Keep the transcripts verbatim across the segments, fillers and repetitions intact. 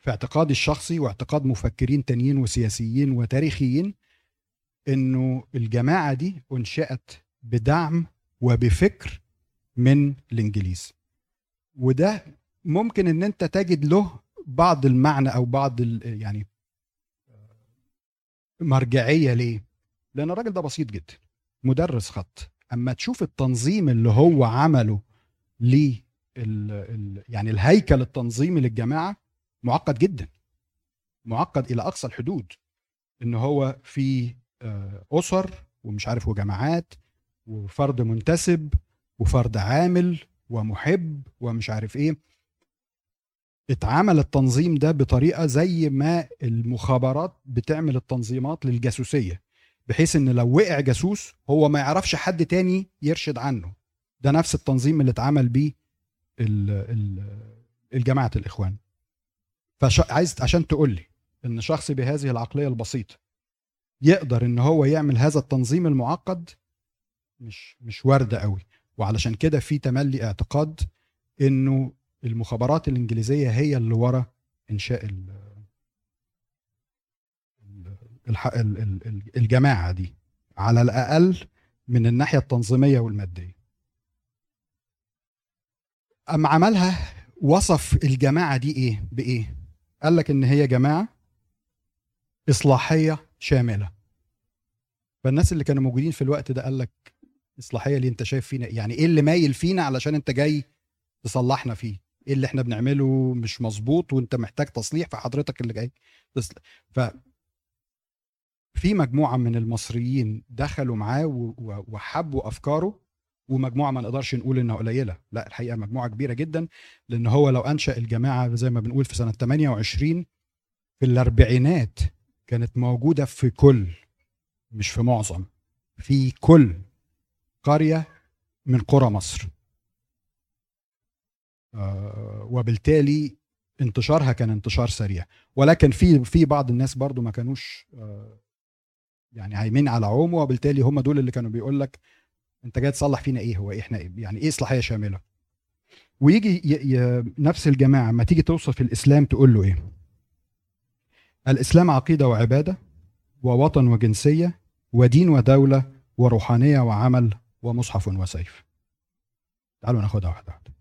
في اعتقادي الشخصي واعتقاد مفكرين تانيين وسياسيين وتاريخيين، انه الجماعة دي انشأت بدعم وبفكر من الانجليز، وده ممكن ان انت تجد له بعض المعنى او بعض يعني مرجعية. ليه؟ لان الراجل ده بسيط جدا، مدرس خط. اما تشوف التنظيم اللي هو عمله ليه ال ال يعني الهيكل التنظيمي للجماعة معقد جدا، معقد الى اقصى الحدود، ان هو في اسر ومش عارف وجماعات وفرد منتسب وفرد عامل ومحب ومش عارف ايه. اتعامل التنظيم ده بطريقة زي ما المخابرات بتعمل التنظيمات للجاسوسية، بحيث ان لو وقع جاسوس هو ما يعرفش حد تاني يرشد عنه. ده نفس التنظيم اللي اتعمل بيه الجماعة الاخوان. فعايز عشان تقول لي ان شخص بهذه العقلية البسيطة يقدر ان هو يعمل هذا التنظيم المعقد، مش مش وردة قوي. وعلشان كده في تملي اعتقاد انه المخابرات الانجليزية هي اللي ورا انشاء ال ال ال الجماعة دي، على الاقل من الناحية التنظيمية والمادية. اما عملها وصف الجماعة دي ايه بايه؟ قال لك ان هي جماعة اصلاحية شاملة. فالناس اللي كانوا موجودين في الوقت ده قال لك اصلاحية اللي انت شايف فينا يعني ايه اللي مايل فينا علشان انت جاي تصلحنا فيه؟ ايه اللي احنا بنعمله مش مظبوط وانت محتاج تصليح؟ فحضرتك اللي جاي تصلح. ف في مجموعة من المصريين دخلوا معاه وحبوا افكاره، ومجموعة ما نقدرش نقول انها قليلة، لا الحقيقة مجموعة كبيرة جدا. لان هو لو انشأ الجماعة زي ما بنقول في سنة ثمانية وعشرين في الاربعينات كانت موجودة في كل، مش في معظم، في كل قرية من قرى مصر. آه وبالتالي انتشارها كان انتشار سريع. ولكن في في بعض الناس برضو ما كانوش آه يعني عايمين على عومه، وبالتالي هم دول اللي كانوا بيقول لك انت جاي تصلح فينا ايه؟ هو احنا إيه؟ يعني ايه اصلاحيه شامله؟ ويجي ي... ي... نفس الجماعه ما تيجي توصف الاسلام تقول له ايه؟ الاسلام عقيده وعباده ووطن وجنسيه ودين ودوله وروحانيه وعمل ومصحف وسيف. تعالوا ناخدها واحده واحده.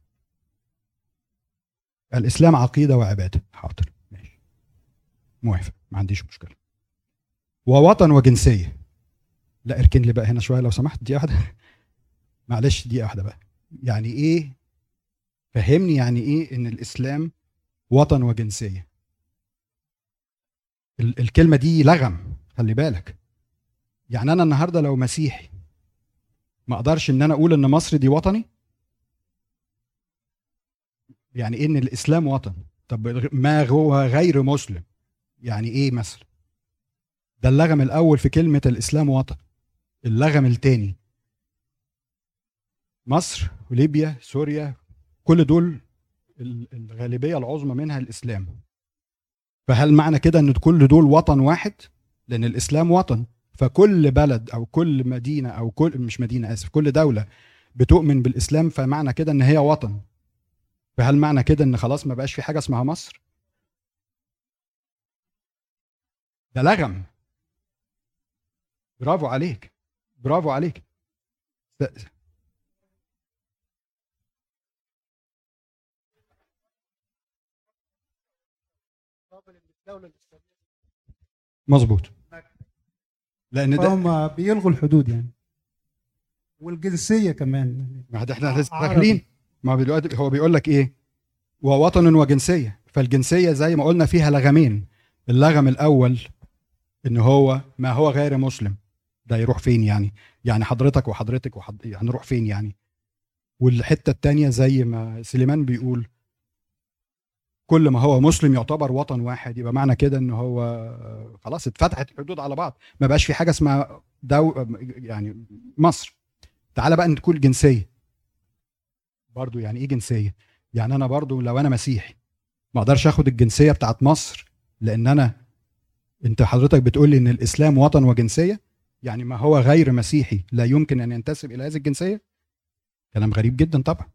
الاسلام عقيده وعباده، حاضر ماشي، موافق، ما عنديش مشكله. ووطن وجنسيه، لا اركن لي بقى هنا شويه لو سمحت، دي واحده معلش، دي واحده بقى. يعني ايه؟ فهمني يعني ايه ان الاسلام وطن وجنسيه؟ ال- الكلمه دي لغم، خلي بالك. يعني انا النهارده لو مسيحي ما اقدرش ان انا اقول ان مصر دي وطني؟ يعني ايه ان الاسلام وطن؟ طب ما هو غير مسلم يعني ايه مثلا؟ ده اللغم الاول في كلمه الاسلام وطن. اللغم التاني مصر وليبيا سوريا كل دول الغالبيه العظمى منها الاسلام. فهل معنى كده ان كل دول وطن واحد؟ لان الاسلام وطن، فكل بلد او كل مدينه او كل مش مدينه اسف كل دوله بتؤمن بالاسلام، فمعنى كده ان هي وطن. فهل معنى كده ان خلاص ما بقاش في حاجه اسمها مصر؟ ده لغم. برافو عليك، برافو عليك. مظبوط، لان ده هم بيلغوا الحدود يعني والجنسيه كمان. ما احنا داخلين، ما دلوقتي هو بيقول لك ايه؟ ووطن وجنسيه. فالجنسيه زي ما قلنا فيها لغمين. اللغم الاول ان هو ما هو غير مسلم، ده يروح فين يعني؟ يعني حضرتك وحضرتك وحض... هنروح فين يعني؟ والحته الثانيه زي ما سليمان بيقول كل ما هو مسلم يعتبر وطن واحد. يبقى معنى كده ان هو خلاص اتفتحت الحدود على بعض، ما بقاش في حاجه اسمها دو... يعني مصر. تعال بقى نقول جنسيه برضو. يعني ايه جنسيه؟ يعني انا برضو لو انا مسيحي ما اقدرش اخد الجنسيه بتاعت مصر، لان انا انت حضرتك بتقول لي ان الاسلام وطن وجنسيه، يعني ما هو غير مسيحي لا يمكن ان ينتسب الى هذه الجنسيه. كلام غريب جدا طبعا.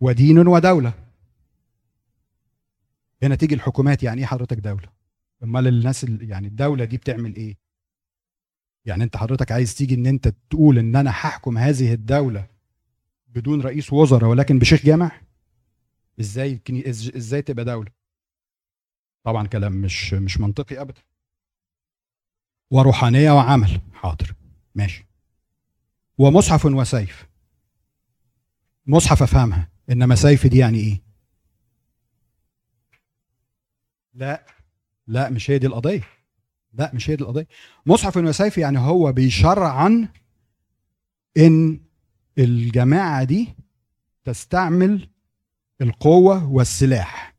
ودين ودوله، هنا تيجي الحكومات. يعني ايه حضرتك دوله؟ امال الناس يعني الدوله دي بتعمل ايه؟ يعني انت حضرتك عايز تيجي ان انت تقول ان انا هحكم هذه الدوله بدون رئيس وزراء ولكن بشيخ جامع؟ ازاي ازاي تبقى دوله؟ طبعا كلام مش مش منطقي ابدا. وروحانيه وعمل، حاضر ماشي. ومصحف وسيف. مصحف افهمها، انما سيف دي يعني ايه؟ لا لا مش هي دي القضيه. لا مش هي دي القضيه. مصحف وسيف يعني هو بيشرع عن ان الجماعه دي تستعمل القوه والسلاح.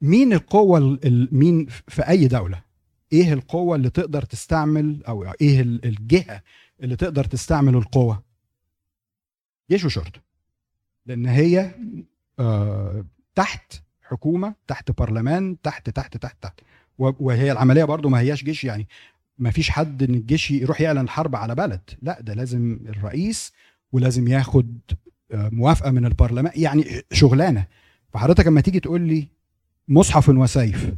مين القوه؟ مين في اي دوله؟ ايه القوه اللي تقدر تستعمل، او ايه الجهه اللي تقدر تستعمل القوه؟ جيش وشرطه، لان هي آه تحت حكومه، تحت برلمان، تحت تحت تحت تحت. وهي العمليه برضو ما هياش جيش، يعني ما فيش حد ان الجيش يروح يعلن حرب على بلد، لا ده لازم الرئيس ولازم ياخد موافقه من البرلمان، يعني شغلانه. فحضرتك لما تيجي تقول لي مصحف وسيف،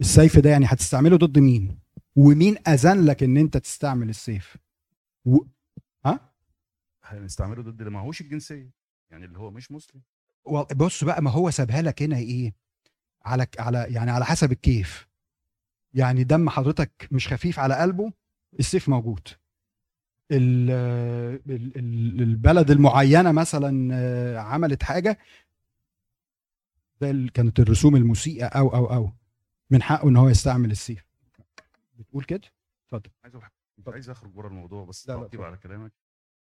السيف ده يعني هتستعمله ضد مين؟ ومين اذن لك ان انت تستعمل السيف؟ و... ها هنستعمله ضد اللي معهوش الجنسيه، يعني اللي هو مش مسلم. بص بقى، ما هو سابها لك هنا ايه؟ على على يعني على حسب الكيف. يعني دم حضرتك مش خفيف على قلبه، السيف موجود. ال ال ال البلد المعينه مثلا عملت حاجه، ده كانت الرسوم الموسيقى او او او من حقه ان هو يستعمل السيف. بتقول كده؟ اتفضل. عايز عايز اخرج بره الموضوع بس اعقب على كلامك.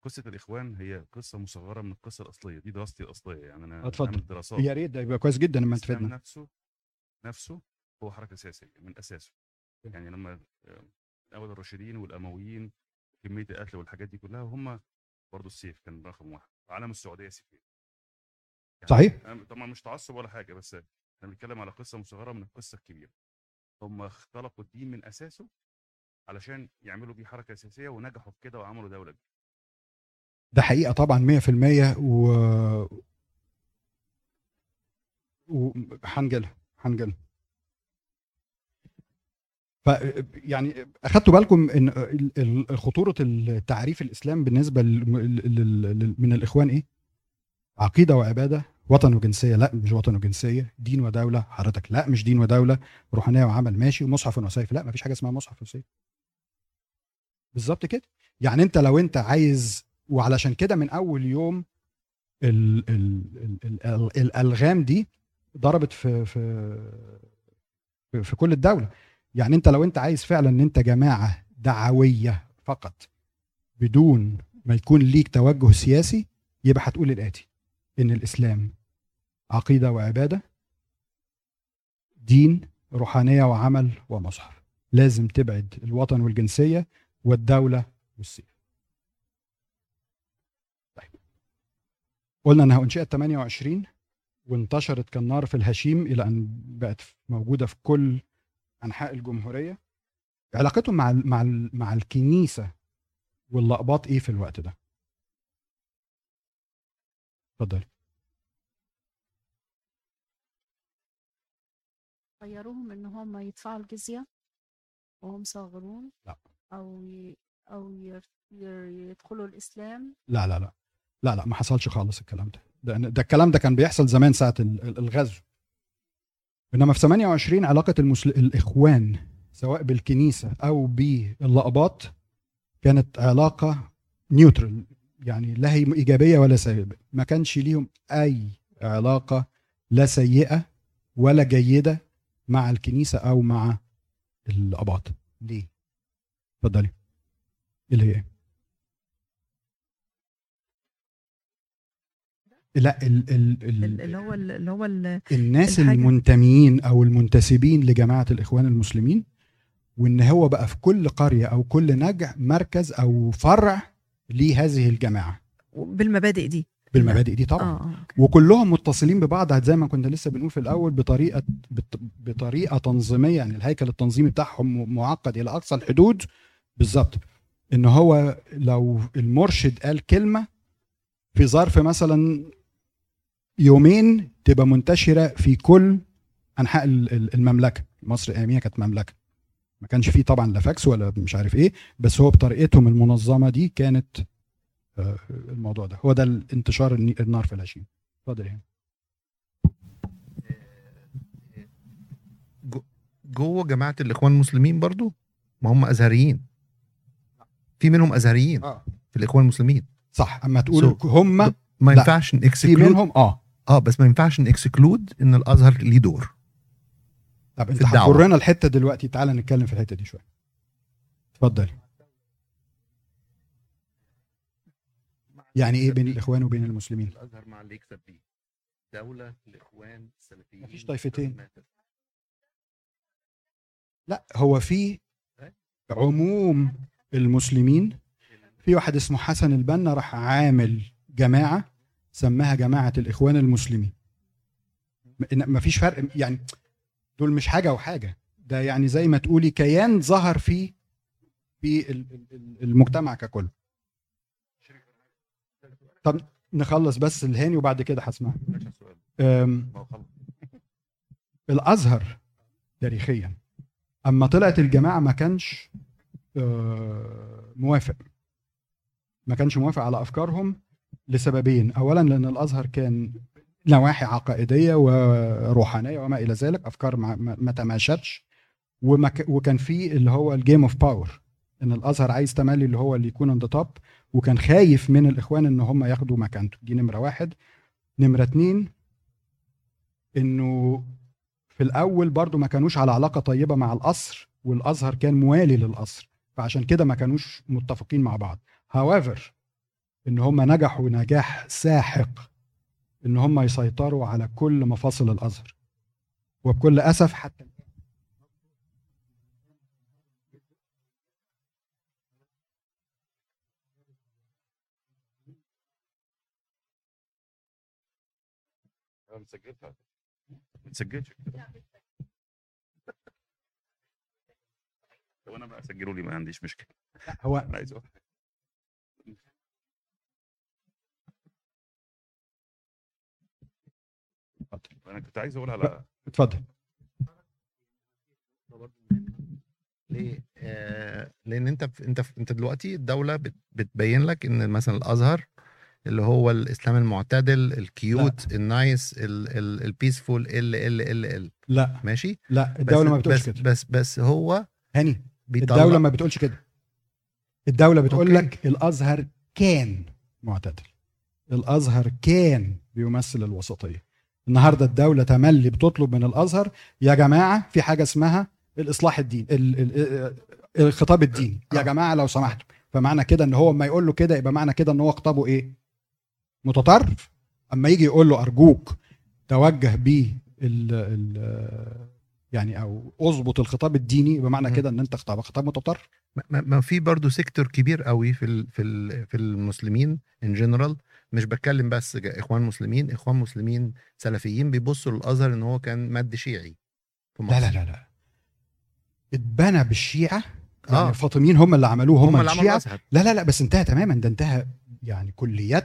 قصه الاخوان هي قصه مصغره من القصه الاصليه، دي دراستي الاصليه، يعني انا عملت دراسات. يا ريت، ده يبقى كويس جدا لما تفيدنا. نفسه نفسه هو حركه سياسيه من اساسه، يعني لما اول الراشدين والامويين كميه القتل والحاجات دي كلها، وهم برضو السيف كان رقم واحد. علم السعوديه سيفين، يعني صحيح طبعا مش تعصب ولا حاجه، بس احنا بنتكلم على قصه مصغره من القصه الكبيره. هم اختلقوا الدين من اساسه علشان يعملوا بيه حركه سياسيه، ونجحوا في كده وعملوا دوله بيه. ده حقيقه طبعا مية في المية. و وحنجلها حنجلها. ف يعني اخدتوا بالكم ان خطوره التعريف الاسلام بالنسبه من الاخوان ايه؟ عقيده وعباده، وطن وجنسيه، لا مش وطن وجنسيه، دين ودوله، حضرتك لا مش دين ودوله، روحانيه وعمل ماشي، ومصحف وسيف، لا مفيش حاجه اسمها مصحف وسيف. بالظبط كده. يعني انت لو انت عايز، وعلشان كده من اول يوم ال ال ال ال الالغام دي ضربت في في في كل الدوله. يعني انت لو انت عايز فعلا ان انت جماعه دعويه فقط بدون ما يكون ليك توجه سياسي، يبقى هتقول الاتي: ان الاسلام عقيده وعباده، دين، روحانيه وعمل، ومصحف. لازم تبعد الوطن والجنسيه والدوله والسيف. قلنا انها انشئت تمانية وعشرين وانتشرت كالنار في الهشيم الى ان بقت موجوده في كل انحاء الجمهوريه. علاقتهم مع ال مع ال مع الكنيسه واللقباط ايه في الوقت ده؟ اتفضلي. غيروهم ان هم يدفعوا الجزيه وهم صاغرون؟ لا. او ي... او ي... يدخلوا الاسلام؟ لا لا لا لا لا ما حصلش خالص الكلام ده. ده, ده الكلام ده كان بيحصل زمان ساعه الغزو. انما في تمانية وعشرين علاقه المسل... الاخوان سواء بالكنيسه او باللقباط كانت علاقه نيوترال، يعني لا هي ايجابيه ولا سلبيه. ما كانش ليهم اي علاقه لا سيئه ولا جيده مع الكنيسه او مع اللقباط. ليه؟ اتفضلي. اللي هي ايه؟ لا ال ال اللي هو اللي هو الناس المنتمين او المنتسبين لجماعه الاخوان المسلمين، وان هو بقى في كل قريه او كل نجع مركز او فرع لهذه الجماعه بالمبادئ دي بالمبادئ دي طبعا. آه، وكلهم متصلين ببعض زي ما كنا لسه بنقول في الاول، بطريقه بطريقه تنظيميه، يعني الهيكل التنظيمي بتاعهم معقد الى اقصى الحدود. بالظبط، ان هو لو المرشد قال كلمه في ظرف مثلا يومين تبقى منتشره في كل انحاء المملكه. مصر اياميها كانت مملكه، ما كانش فيه طبعا لا فاكس ولا مش عارف ايه، بس هو بطريقتهم المنظمه دي كانت الموضوع ده هو ده الانتشار النار في الهشيم. اتفضل يا جوه جماعه الاخوان المسلمين برضو، ما هم ازهريين، في منهم ازهريين آه. في الاخوان المسلمين صح، اما تقول so هم ما ينفعش نكسكلود منهم اه اه بس ما ينفعش نكسكلود ان الازهر ليه دور. طب انت حورنا الحته دلوقتي، تعالى نتكلم في الحته دي شويه. اتفضل. يعني ايه بين الاخوان وبين المسلمين؟ الازهر مع اللي يكسب بيه دوله الاخوان السلفيين، مفيش طائفتين، لا هو في عموم المسلمين. في واحد اسمه حسن البنا راح عامل جماعه سماها جماعه الاخوان المسلمين، مفيش فرق يعني، دول مش حاجه وحاجه، ده يعني زي ما تقولي كيان ظهر فيه في المجتمع ككل. طب نخلص بس الهاني وبعد كده هسمع. الازهر تاريخيا اما طلعت الجماعه ما كانش موافق، ما كانش موافق على افكارهم لسببين. اولا لان الازهر كان نواحي عقائديه وروحانيه وما الى ذلك، افكار ما تماشتش، وكان في اللي هو الجيم اوف باور، ان الازهر عايز تملي اللي هو اللي يكون اون ذا توب، وكان خايف من الاخوان ان هم ياخدوا مكانته. دي نمره واحد. نمره اتنين انه في الاول برضو ما كانوش على علاقه طيبه مع القصر، والازهر كان موالي للقصر، فعشان كده ما كانوش متفقين مع بعض. هاويفر ان هم نجحوا نجاح ساحق ان هم يسيطروا على كل مفاصل الازهر، وبكل اسف حتى سجلتها سجلتك لو انا بقى سجلوا لي ما عنديش مشكله. هو عايزه انا كنت عايز اقول على اتفضل ليه آه... لان انت ب... انت ب... انت دلوقتي الدوله بت... بتبين لك ان مثلا الازهر اللي هو الاسلام المعتدل الكيوت لا. النايس البيسفول ال ال ال ال لا ماشي لا الدوله ما بتقولش بس كده بس بس هو هاني الدوله ما بتقولش كده. الدوله بتقول لك الازهر كان معتدل، الازهر كان بيمثل الوسطيه. النهارده الدوله تملي بتطلب من الازهر يا جماعه في حاجه اسمها الاصلاح الدين، الخطاب الديني يا جماعه لو سمحتوا. فمعنى كده ان هو ما يقول له كده يبقى معنى كده ان هو خطابه ايه؟ متطرف. اما يجي يقول له ارجوك توجه بيه يعني او اظبط الخطاب الديني يبقى معنى كده ان انت خطابك خطاب متطرف. ما, ما في برضو سيكتور كبير قوي في في في المسلمين ان جنرال، مش بتكلم بس اخوان مسلمين، اخوان مسلمين سلفيين بيبصوا للازهر ان هو كان مد شيعي. لا لا لا لا اتبنى بالشيعه يعني آه. الفاطميين هم اللي عملوه، هم, هم الشيعة. لا لا لا بس انتهى تماما، ده انتهى يعني كلية،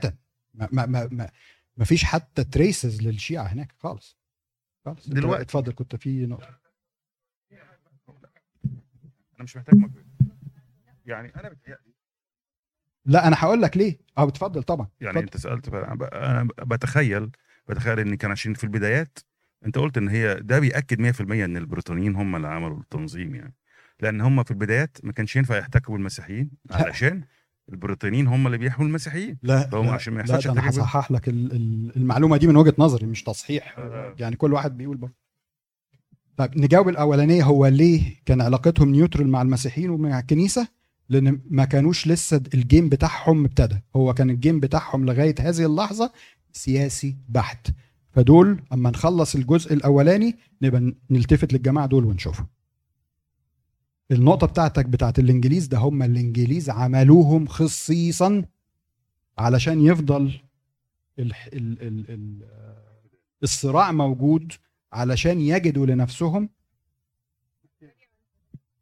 ما ما ما ما فيش حتى تريسز للشيعة هناك خالص خالص. دلوقتي اتفضل كنت في نقطة. انا مش محتاج مجهود يعني انا بتهيألي. لا انا هقول لك ليه. اه اتفضل طبعا يعني فضل. انت سألت انا بتخيل بتخيل ان كان عشان في البدايات انت قلت ان هي ده بيأكد مية في المية ان البريطانيين هم اللي عملوا التنظيم، يعني لان هم في البدايات ما كانش ينفع يحتكوا المسيحيين علشان البريطانيين هم اللي بيحموا المسيحيين. لا فهم عشان ما يحصلش. انا هصحح لك المعلومه دي من وجهه نظري مش تصحيح أه. يعني كل واحد بيقول بقى. طيب نجاوب الاولانيه، هو ليه كان علاقتهم نيوترال مع المسيحيين ومع الكنيسه؟ لان ما كانوش لسه الجيم بتاعهم ابتدى، هو كان الجيم بتاعهم لغايه هذه اللحظه سياسي بحت. فدول اما نخلص الجزء الاولاني نبقى نلتفت للجماعه دول ونشوفهم. النقطة بتاعتك بتاعت الانجليز، ده هم الانجليز عملوهم خصيصا علشان يفضل ال ال ال ال الصراع موجود، علشان يجدوا لنفسهم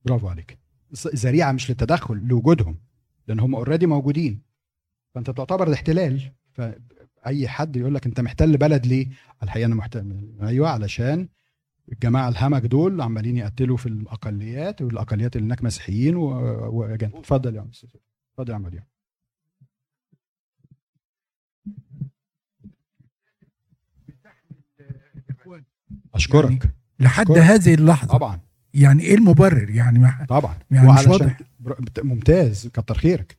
برافو عليك ذريعة مش للتدخل، لوجودهم، لان هم اوريدي موجودين. فانت تعتبر ده احتلال، فاي حد يقول لك انت محتل بلد ليه؟ الحقيقة انا محتل، ايوه علشان الجماعه الهمج دول عمالين يقتلوا في الاقليات، والاقليات اللي هناك مسيحيين واجانب. اتفضل يا عم، اتفضل يا عم. اشكرك يعني لحد أشكرك. هذه اللحظه طبعا يعني ايه المبرر يعني ما طبعا يعني مش واضح. ممتاز، كتر خيرك.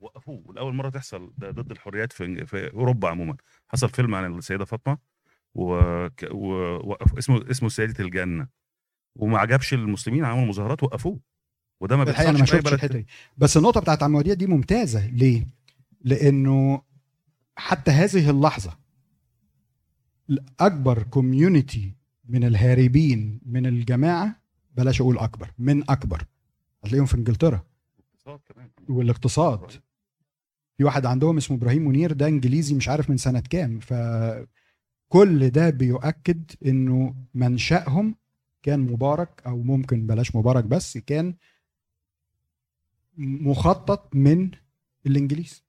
وقفوه الاول مره تحصل ضد الحريات في في اوروبا عموما. حصل فيلم عن السيده فاطمه ووقف اسمه اسمه سيده الجنه، وما عجبش المسلمين، عملوا مظاهرات وقفوه. وده ما بيحصلش في الحته دي. بس النقطه بتاعت عموديه دي ممتازه ليه؟ لانه حتى هذه اللحظه الاكبر كوميونتي من الهاربين من الجماعه، بلاش اقول اكبر من اكبر، هتلاقيهم في انجلترا والاقتصاد. في واحد عندهم اسمه ابراهيم منير، ده انجليزي مش عارف من سنه كام. فكل ده بيؤكد انه منشأهم كان مبارك، او ممكن بلاش مبارك بس كان مخطط من الانجليز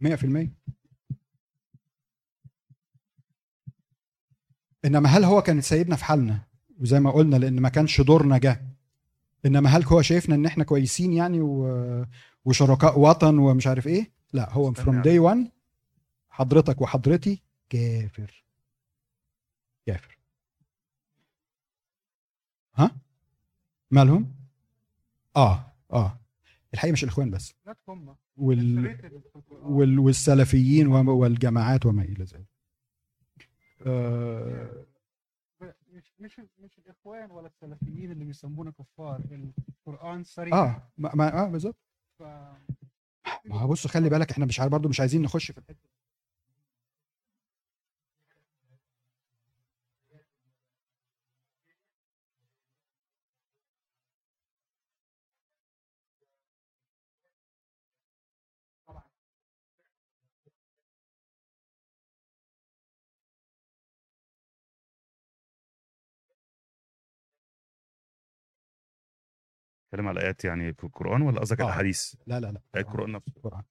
مية في المية. انما هل هو كان سايبنا في حالنا وزي ما قلنا لان ما كانش دورنا جه؟ انما هل هو شايفنا ان احنا كويسين يعني وشركاء وطن ومش عارف ايه؟ لا، هو from day one حضرتك وحضرتي كافر كافر. ها مالهم؟ اه اه الحقيقه مش الاخوان بس، وال... وال... والسلفيين والجماعات وما الى ذلك. آه... مش مش مش الاخوان ولا السلفيين اللي بيسمونا كفار، القران صريح. اه ما, ما... اه بالظبط. ف... ما بص خلي بالك احنا مش عارف برضو، مش عايزين نخش في الحته. كلام على آيات يعني في القرآن ولا قصدك على الحديث؟ لا لا لا القرآن نفسه. القرآن.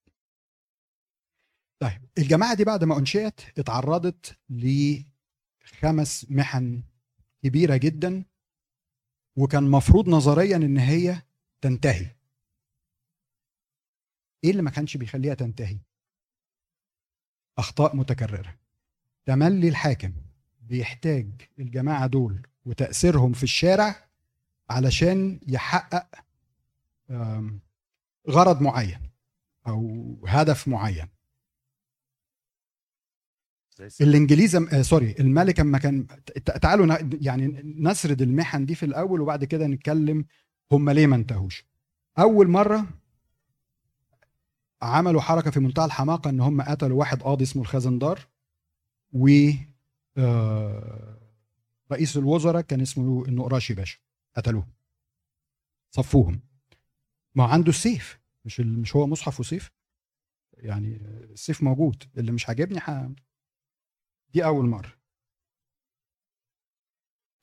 طيب الجماعة دي بعد ما أنشئت اتعرضت لخمس محن كبيرة جدا، وكان مفروض نظريا إن هي تنتهي. إيه اللي ما كانش بيخليها تنتهي؟ أخطاء متكررة، تملي الحاكم بيحتاج الجماعة دول وتأثيرهم في الشارع علشان يحقق غرض معين او هدف معين. الانجليز آه سوري الملك لما كان، تعالوا يعني نسرد المحن دي في الاول وبعد كده نتكلم هم ليه ما انتهوش. اول مره عملوا حركه في منتهى الحماقه، ان هم قتلوا واحد قاضي اسمه الخزندار، و آه رئيس الوزراء كان اسمه النقراشي باشا. قتلوهم، صفوهم، ما عنده السيف، مش مش هو مصحف وسيف يعني، السيف موجود، اللي مش عاجبني ح... دي اول مره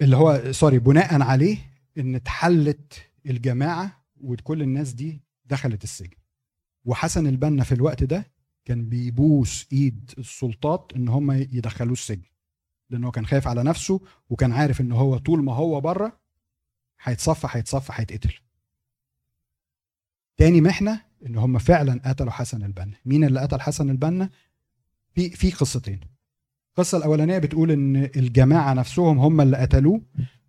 اللي هو سوري بناء عليه ان اتحلت الجماعه وكل الناس دي دخلت السجن. وحسن البنا في الوقت ده كان بيبوس ايد السلطات ان هم يدخلوه السجن، لانه كان خايف على نفسه، وكان عارف ان هو طول ما هو بره هيتصفى هيتصفى هيتقتل. تاني محنه ان هم فعلا قتلوا حسن البنا. مين اللي قتل حسن البنا؟ في في قصتين. القصه الاولانيه بتقول ان الجماعه نفسهم هم اللي قتلوه،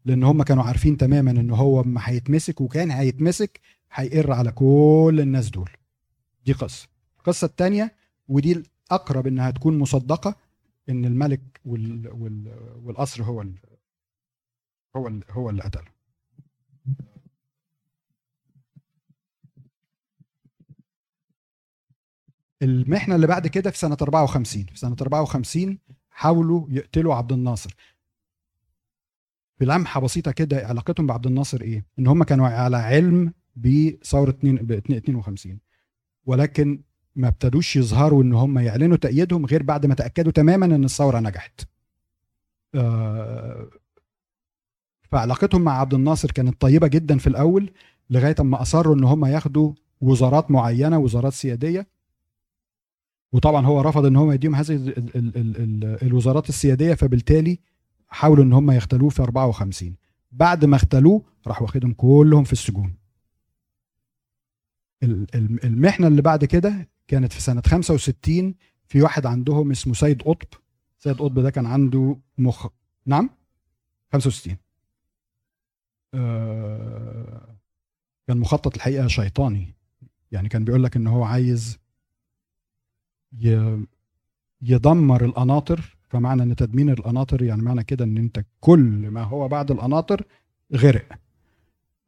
لان هم كانوا عارفين تماما ان هو ما هيتمسك، وكان هيتمسك هيقر على كل الناس دول. دي قصه. القصه الثانيه ودي الاقرب انها تكون مصدقه، ان الملك وال وال والقصر هو ال هو ال هو اللي قتله. المحنه اللي بعد كده في سنه أربعة وخمسين، في سنه أربعة وخمسين حاولوا يقتلوا عبد الناصر. في لمحه بسيطه كده علاقتهم بعبد الناصر ايه؟ ان هم كانوا على علم بثوره اتنين وخمسين، ولكن ما ابتدوش يظهروا ان هم يعلنوا تأييدهم غير بعد ما تاكدوا تماما ان الثوره نجحت. آه فعلاقتهم مع عبد الناصر كانت طيبه جدا في الاول، لغايه اما اصروا ان هم ياخدوا وزارات معينه، وزارات سياديه، وطبعا هو رفض ان هم يديهم هذه ال ال ال ال الوزارات السياديه، فبالتالي حاولوا ان هم يختلوه في أربعة وخمسين. بعد ما اختلوه راح واخدهم كلهم في السجون. المحنه اللي بعد كده كانت في سنه خمسة وستين، في واحد عندهم اسمه سيد قطب. سيد قطب ده كان عنده مخ نعم خمسة وستين آه... كان مخطط الحقيقه شيطاني، يعني كان بيقول لك ان هو عايز يدمر القناطر، فمعنى ان تدمير القناطر يعني معنى كده ان انت كل ما هو بعد القناطر غرق.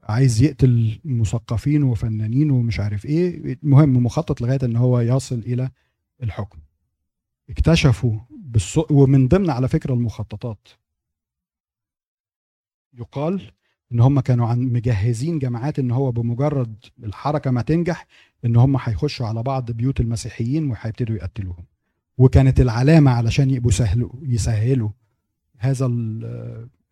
عايز يقتل مثقفين وفنانين ومش عارف ايه، مهم مخطط لغايه ان هو يصل الى الحكم. اكتشفوا بالسوء، ومن ضمن على فكره المخططات يقال ان هم كانوا مجهزين جماعات ان هو بمجرد الحركه ما تنجح ان هم هيخشوا على بعض بيوت المسيحيين وهيبتدوا يقتلوهم. وكانت العلامه علشان يبقوا سهلوا يسهلوا هذا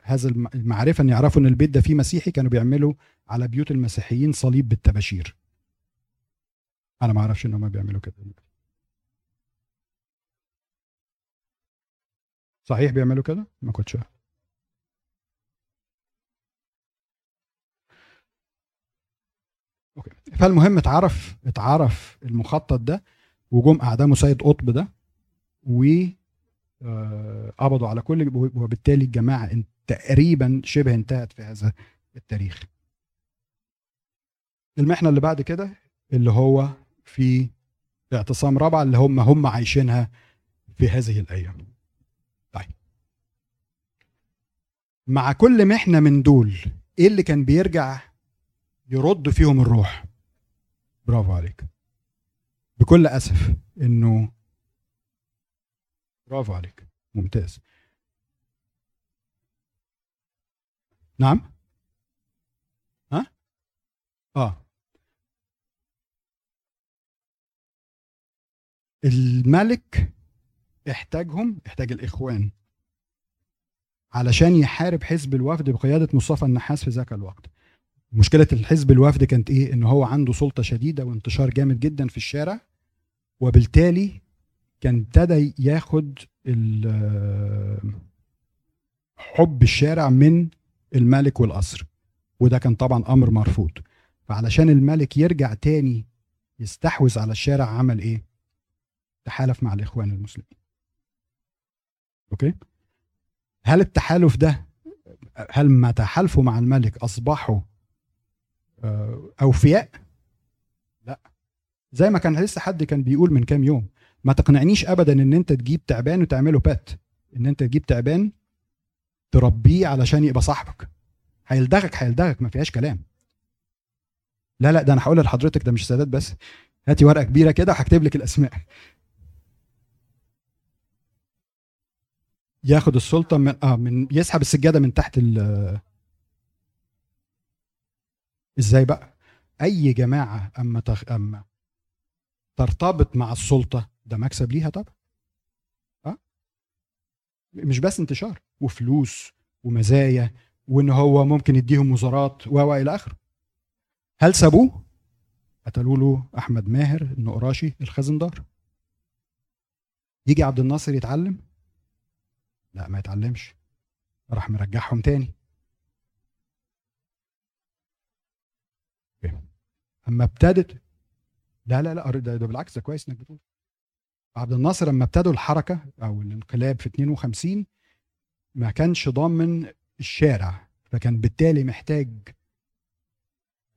هذا المعرفه ان يعرفوا ان البيت ده فيه مسيحي، كانوا بيعملوا على بيوت المسيحيين صليب بالطباشير. انا ما اعرفش ان هم بيعملوا كده، صحيح بيعملوا كده؟ ما كنتش عارف. اوكي، فالمهم اتعرف اتعرف المخطط ده، وجم اعدموا سيد قطب ده وقبضوا على كل، وبالتالي الجماعه تقريبا شبه انتهت في هذا التاريخ. المحنه اللي بعد كده اللي هو في اعتصام رابعه اللي هم هم عايشينها في هذه الايام. طيب، مع كل محنه من دول ايه اللي كان بيرجع يرد فيهم الروح؟ برافو عليك، بكل اسف انه برافو عليك، ممتاز. نعم ها اه الملك احتاجهم، احتاج الاخوان علشان يحارب حزب الوفد بقياده مصطفى النحاس في ذاك الوقت. مشكله الحزب الوفد كانت ايه؟ ان هو عنده سلطه شديده وانتشار جامد جدا في الشارع، وبالتالي كان ابتدى ياخد حب الشارع من الملك والقصر، وده كان طبعا امر مرفوض. فعلشان الملك يرجع تاني يستحوذ على الشارع عمل ايه؟ تحالف مع الاخوان المسلمين. اوكي، هل التحالف ده، هل ما تحالفوا مع الملك اصبحوا اوفياء؟ لا، زي ما كان لسه حد كان بيقول من كام يوم، ما تقنعنيش ابدا ان انت تجيب تعبان وتعمله بات، ان انت تجيب تعبان تربيه علشان يبقى صاحبك، هيلدغك هيلدغك ما فيهاش كلام. لا لا، ده انا هقول لحضرتك، ده مش السادات بس، هاتي ورقه كبيره كده وهكتب لك الاسماء. ياخد السلطه من اه من يسحب السجاده من تحت ال ازاي بقى؟ اي جماعه اما تخ... اما ترتبط مع السلطه ده مكسب ليها طبعا، اه مش بس انتشار وفلوس ومزايا وان هو ممكن يديهم وزارات و الى اخره. هل سابوه؟ قتلوا له احمد ماهر، النقراشي، الخزندار. يجي عبد الناصر يتعلم؟ لا، ما يتعلمش، راح مرجعهم تاني. اما ابتدت لا لا لا ده, ده بالعكس، ده كويس انك بتقول. عبد الناصر لما ابتدوا الحركه او الانقلاب في اتنين وخمسين ما كانش ضامن الشارع، فكان بالتالي محتاج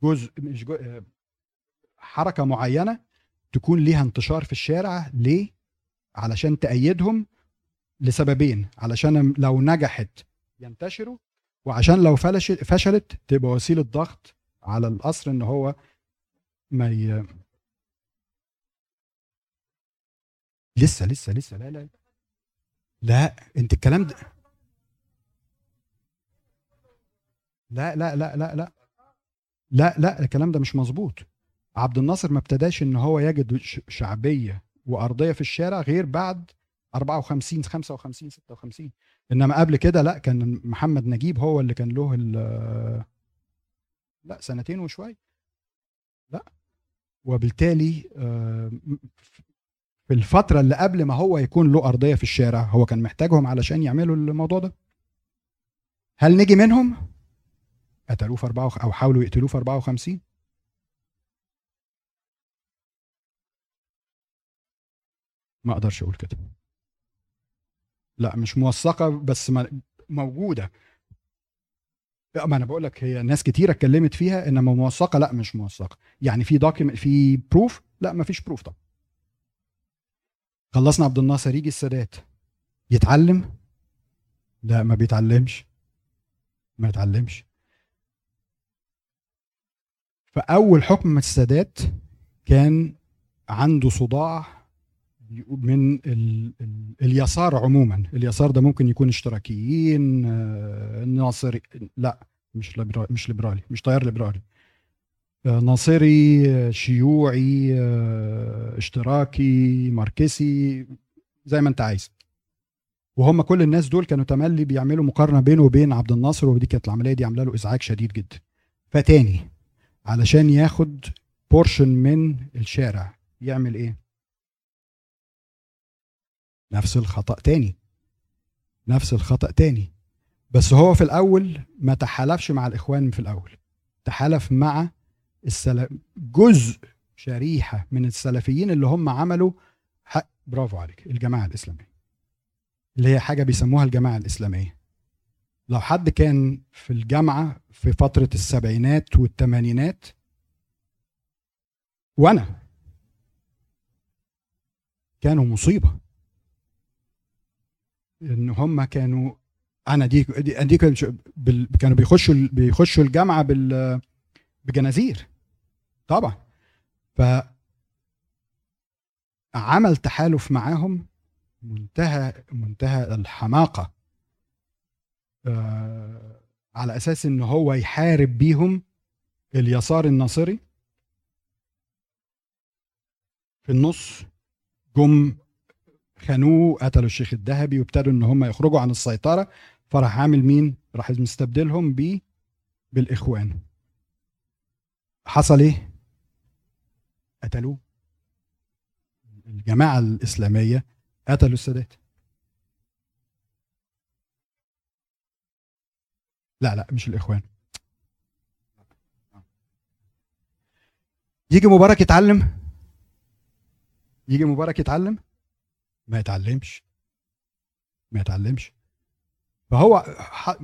جزء مش جزء حركه معينه تكون ليها انتشار في الشارع. ليه؟ علشان تأيدهم لسببين، علشان لو نجحت ينتشروا، وعشان لو فشلت تبقى وسيله ضغط على القصر ان هو ما ي... لسه لسه لسه لا لا لا انت الكلام ده لا لا لا لا لا لا لا الكلام ده مش مظبوط. عبد الناصر ما ابتداش ان هو يجد شعبيه وارضيه في الشارع غير بعد أربعة وخمسين خمسة وخمسين ستة وخمسين، انما قبل كده لا، كان محمد نجيب هو اللي كان له لا سنتين وشويه لا، وبالتالي في الفترة اللي قبل ما هو يكون له أرضية في الشارع، هو كان محتاجهم علشان يعملوا الموضوع ده. هل نجي منهم؟ قتلوه في أربعة أو حاولوا يقتلوه في أربعة وخمسين. ما أقدرش أقول كده، لا مش موثقة بس موجودة. ما انا بقول لك هي ناس كتيره اتكلمت فيها انما موثقه لا مش موثقه، يعني في دوكيمنت في بروف، لا ما فيش بروف. طب خلصنا عبد الناصر، يجي السادات يتعلم، لا ما بيتعلمش ما يتعلمش. فاول حكم السادات كان عنده صداع من ال... ال... اليسار عموما. اليسار ده ممكن يكون اشتراكيين، آه، ناصري، لا مش لبرا... مش ليبرالي، مش تيار ليبرالي، آه، ناصري، آه، شيوعي، آه، اشتراكي، ماركسي، زي ما انت عايز. وهم كل الناس دول كانوا تملي بيعملوا مقارنه بينه وبين عبد الناصر، ودي كانت العمليه دي عامله له ازعاج شديد جدا. فتاني علشان ياخد بورشن من الشارع يعمل ايه؟ نفس الخطأ تاني، نفس الخطأ تاني. بس هو في الأول ما تحالفش مع الإخوان، في الأول تحالف مع السلف... جزء شريحة من السلفيين اللي هم عملوا حق، برافو عليك، الجماعة الإسلامية، اللي هي حاجة بيسموها الجماعة الإسلامية. لو حد كان في الجامعة في فترة السبعينات والثمانينات، وأنا كانوا مصيبة ان هم كانوا، انا دي دي كانوا بيخشوا بيخشوا الجامعه بال بجنازير طبعا. ف عمل تحالف معاهم منتهى منتهى الحماقه، آه، على اساس ان هو يحارب بيهم اليسار الناصري. في النص جم خانوه، قتلوا الشيخ الذهبي، وابتدوا ان هم يخرجوا عن السيطره. فراح عامل مين؟ راح مستبدلهم ب بالاخوان. حصل ايه؟ قتلوه. الجماعه الاسلاميه قتلوا السادات. لا لا مش الاخوان. يجي مبارك يتعلم، يجي مبارك يتعلم ما يتعلمش ما يتعلمش فهو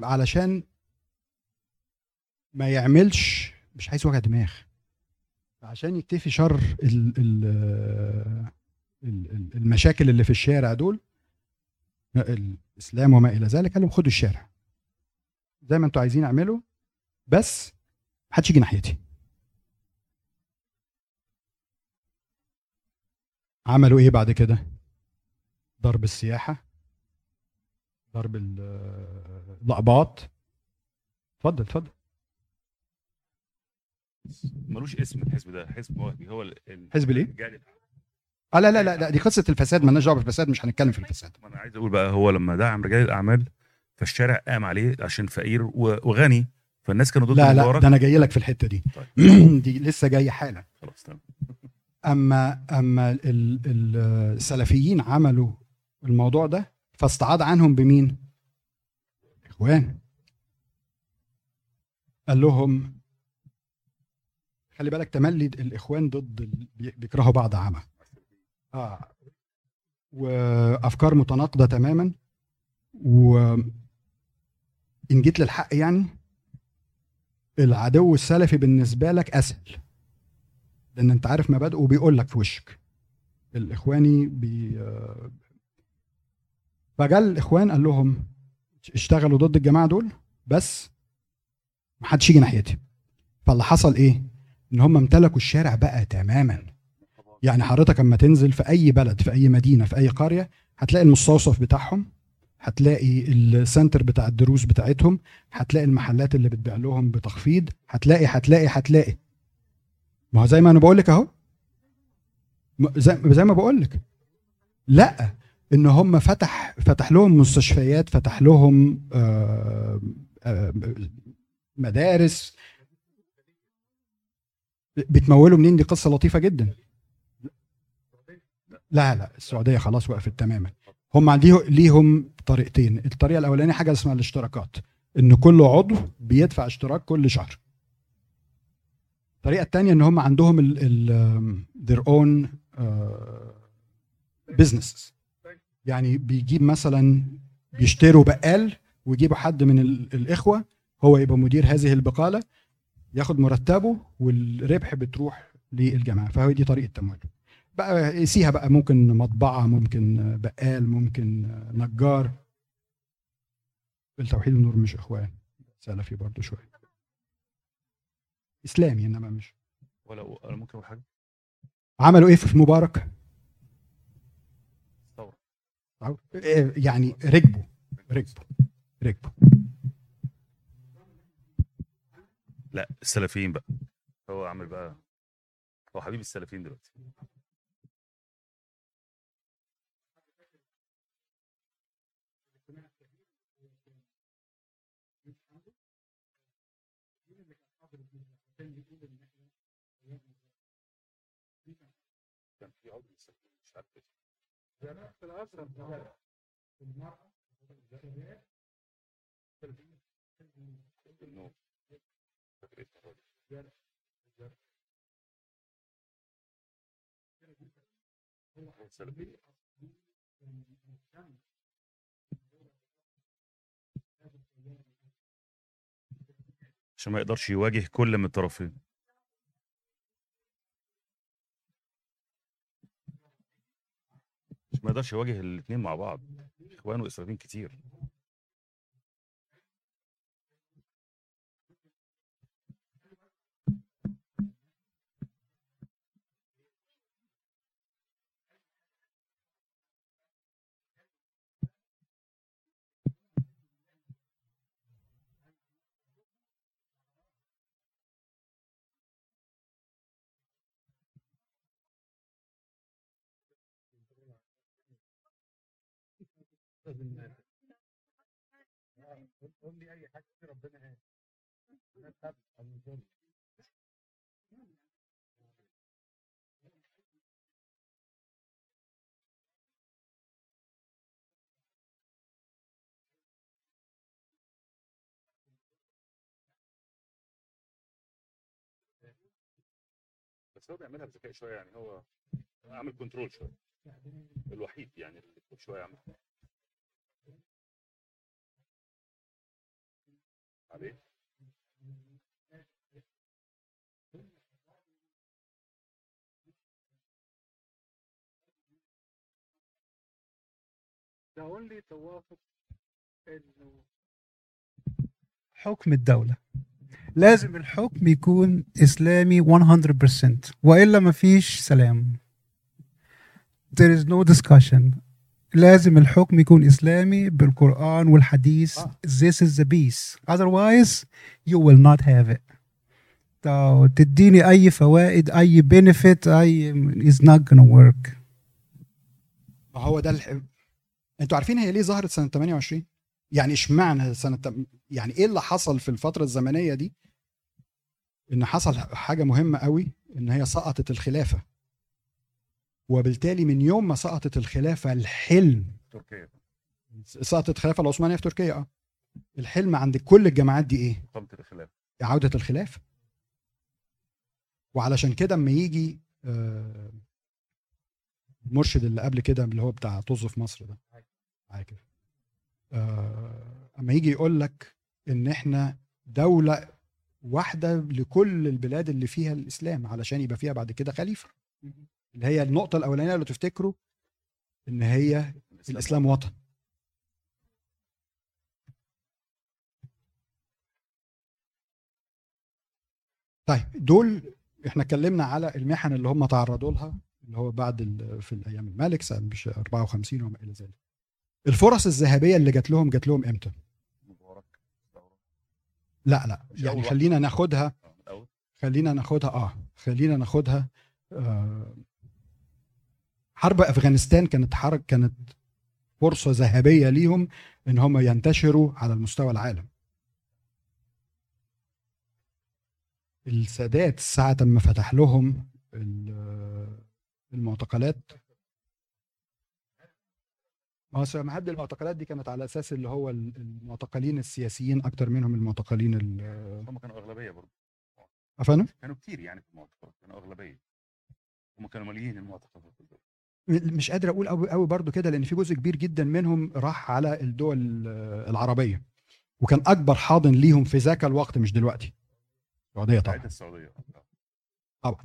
علشان ما يعملش، مش عايز وجع دماغ، عشان يكتفي شر ال ال المشاكل اللي في الشارع دول، الاسلام وما الى ذلك، قال لهم خدوا الشارع زي ما انتوا عايزين اعملوا، بس محدش يجي ناحيتي. عملوا ايه بعد كده؟ ضرب السياحة، ضرب الأقباط. اتفضل اتفضل. ملوش اسم الحزب ده، حزب وهمي. هو الحزب الايه؟ اه لا لا لا دي قصة الفساد، مالناش دعوة بالفساد، مش هنتكلم في الفساد. ما انا عايز اقول بقى، هو لما دعم رجال الأعمال فالشارع قام عليه عشان فقير وغني، فالناس كانوا ضد. لا لا ده انا جاي لك في الحتة دي. طيب. دي لسه جاي حالا. خلاص تمام. اما اما السلفيين عملوا الموضوع ده فاستعاض عنهم بمين؟ اخوان. قال لهم خلي بالك، تملي الاخوان ضد، بيكرهوا بعض عامه، اه وافكار متناقضه تماما، وان جيت للحق يعني العدو السلفي بالنسبه لك اسهل، لان انت عارف مبادئه وبيقول لك في وشك. الاخواني بي فجال الاخوان قال لهم اشتغلوا ضد الجماعه دول بس محدش يجي ناحيتي. فاللي حصل ايه؟ ان هم امتلكوا الشارع بقى تماما. يعني حضرتك اما تنزل في اي بلد، في اي مدينه، في اي قريه، هتلاقي المستوصف بتاعهم، هتلاقي السنتر بتاع الدروس بتاعتهم، هتلاقي المحلات اللي بتبيع لهم بتخفيض، هتلاقي هتلاقي هتلاقي ما هو زي ما انا بقول لك اهو، زي ما بقول لك. لا ان هم فتح فتح لهم مستشفيات، فتح لهم آآ آآ مدارس. بتمولوا منين؟ دي قصه لطيفه جدا. لا لا السعودية خلاص وقفت تماما. هم عندهم ليهم طريقتين. الطريقة الأولانية حاجة اسمها الاشتراكات، إن كل عضو بيدفع اشتراك كل شهر. الطريقة الثانية إن هم عندهم ال ال their own businesses، يعني بيجيب مثلا بيشتروا بقال ويجيبوا حد من الإخوة هو يبقى مدير هذه البقالة، ياخد مرتبه والربح بتروح للجماعة. فهو دي طريقة تمويل بقى قيسيها بقى، ممكن مطبعة، ممكن بقال، ممكن نجار. التوحيد والنور مش اخوان، سلفي برضو شوية، اسلامي انما مش ولا ولا ممكن ولا حاجة. عملوا ايه في مبارك؟ ثورة يعني، ركبوا ركبوا ركبوا. لا السلفيين بقى هو عمل بقى، هو حبيب السلفيين دلوقتي. في العصر الظاهرة المرأة الشباب النور عشان ما يقدرش يواجه كل من الطرفين. ما يقدرش يواجه الاثنين مع بعض، اخوان واسرائيليين كتير. قولي اي حاجه ربنا هادي انا تعبت من الظلم. بس هو بيعملها بذكاء شويه، يعني هو عامل كنترول شويه، الوحيد يعني اللي شويه عامل عليه. ده قولي توافق انه حكم الدولة لازم الحكم يكون اسلامي مية بالمية، والا مفيش سلام. There is no discussion. لازم الحكم يكون إسلامي بالقرآن والحديث. آه. This is the peace. Otherwise you will not have it. So, تديني أي فوائد، أي benefit، أي is not gonna work. هو ده الح... أنتوا عارفين هي ليه ظهرت سنة ثمانية وعشرين؟ يعني إشمعنى سنة تم... يعني إيه اللي حصل في الفترة الزمنية دي؟ إن حصل حاجة مهمة قوي، إن هي سقطت الخلافة. وبالتالي من يوم ما سقطت الخلافة الحلم تركيا، سقطت الخلافة العثمانية في تركيا، الحلم عند كل الجماعات دي ايه؟ عودة الخلافة. عودة الخلافة. وعلشان كده اما يجي المرشد اللي قبل كده اللي هو بتاع طز في مصر ده، اما يجي يقول لك ان احنا دولة واحدة لكل البلاد اللي فيها الاسلام علشان يبقى فيها بعد كده خليفة، اللي هي النقطة الأولانية اللي تفتكروا إن هي الإسلام, الإسلام وطن. طيب دول إحنا اتكلمنا على المحن اللي هم تعرضوا لها، اللي هو بعد في الأيام الملك سنة مش أربعة وخمسين وما إلى ذلك. الفرص الذهبية اللي جات لهم جات لهم إمتى؟ لا لا يعني خلينا ناخدها خلينا ناخدها آه خلينا ناخدها آه حرب أفغانستان كانت حرب كانت فرصة ذهبية ليهم إن هم ينتشروا على المستوى العالم. السادات ساعة ما فتح لهم المعتقلات ما هو معبد المعتقلات دي كانت على اساس اللي هو المعتقلين السياسيين اكتر منهم المعتقلين ال هم كانوا اغلبيه برضه. افهم؟ كانوا كتير يعني في المعتقلات، كانوا اغلبيه. هم كانوا ماليين المعتقلات في الدول. مش قادر اقول قوي قوي برضه كده، لان في جزء كبير جدا منهم راح على الدول العربيه. وكان اكبر حاضن ليهم في ذاك الوقت مش دلوقتي. السعوديه طبعا. السعوديه طبعا.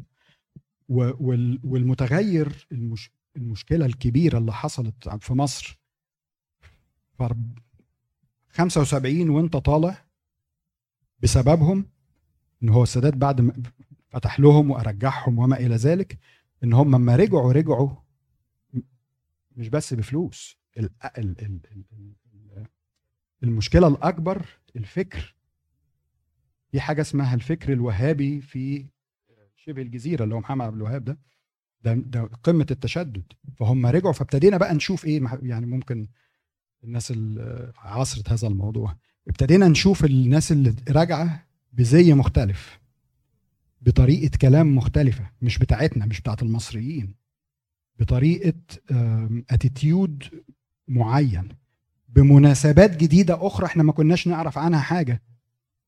والمتغير المش... المشكله الكبيره اللي حصلت في مصر في خمسة وسبعين وانت طالع بسببهم ان هو السادات بعد ما فتح لهم وارجعهم وما الى ذلك، ان هم لما رجعوا رجعوا مش بس بفلوس. المشكله الاكبر الفكر. في حاجه اسمها الفكر الوهابي في شبه الجزيره اللي هو محمد عبد الوهاب، ده ده ده قمه التشدد. فهم رجعوا، فابتدينا بقى نشوف ايه يعني، ممكن الناس اللي عاصرت هذا الموضوع ابتدينا نشوف الناس اللي راجعه بزي مختلف، بطريقه كلام مختلفه مش بتاعتنا، مش بتاعت المصريين، بطريقه اتيتيود معين، بمناسبات جديده اخرى احنا ما كناش نعرف عنها حاجه،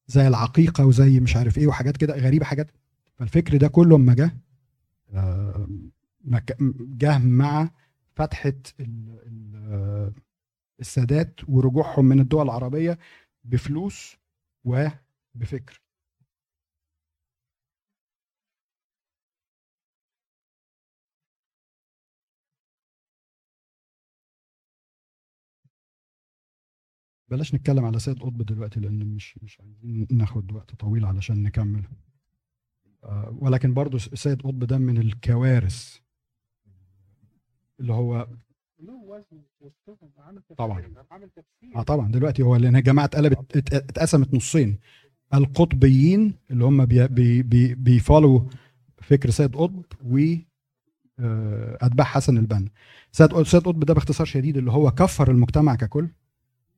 زي العقيقه وزي مش عارف ايه وحاجات كده غريبه حاجات. فالفكر ده كله اما جه جه مع فتحه السادات ورجوعهم من الدول العربيه بفلوس وبفكر. بلاش نتكلم على سيد قطب دلوقتي لان مش مش عايزين ناخد وقت طويل علشان نكمل. آه ولكن برضو سيد قطب ده من الكوارث اللي هو طبعا اه طبعا دلوقتي هو، لان الجماعه اتقلبت اتقسمت نصين، القطبيين اللي هم بي بي بيفالوا فكر سيد قطب و اتباع حسن البنا. سيد قطب ده باختصار شديد اللي هو كفر المجتمع ككل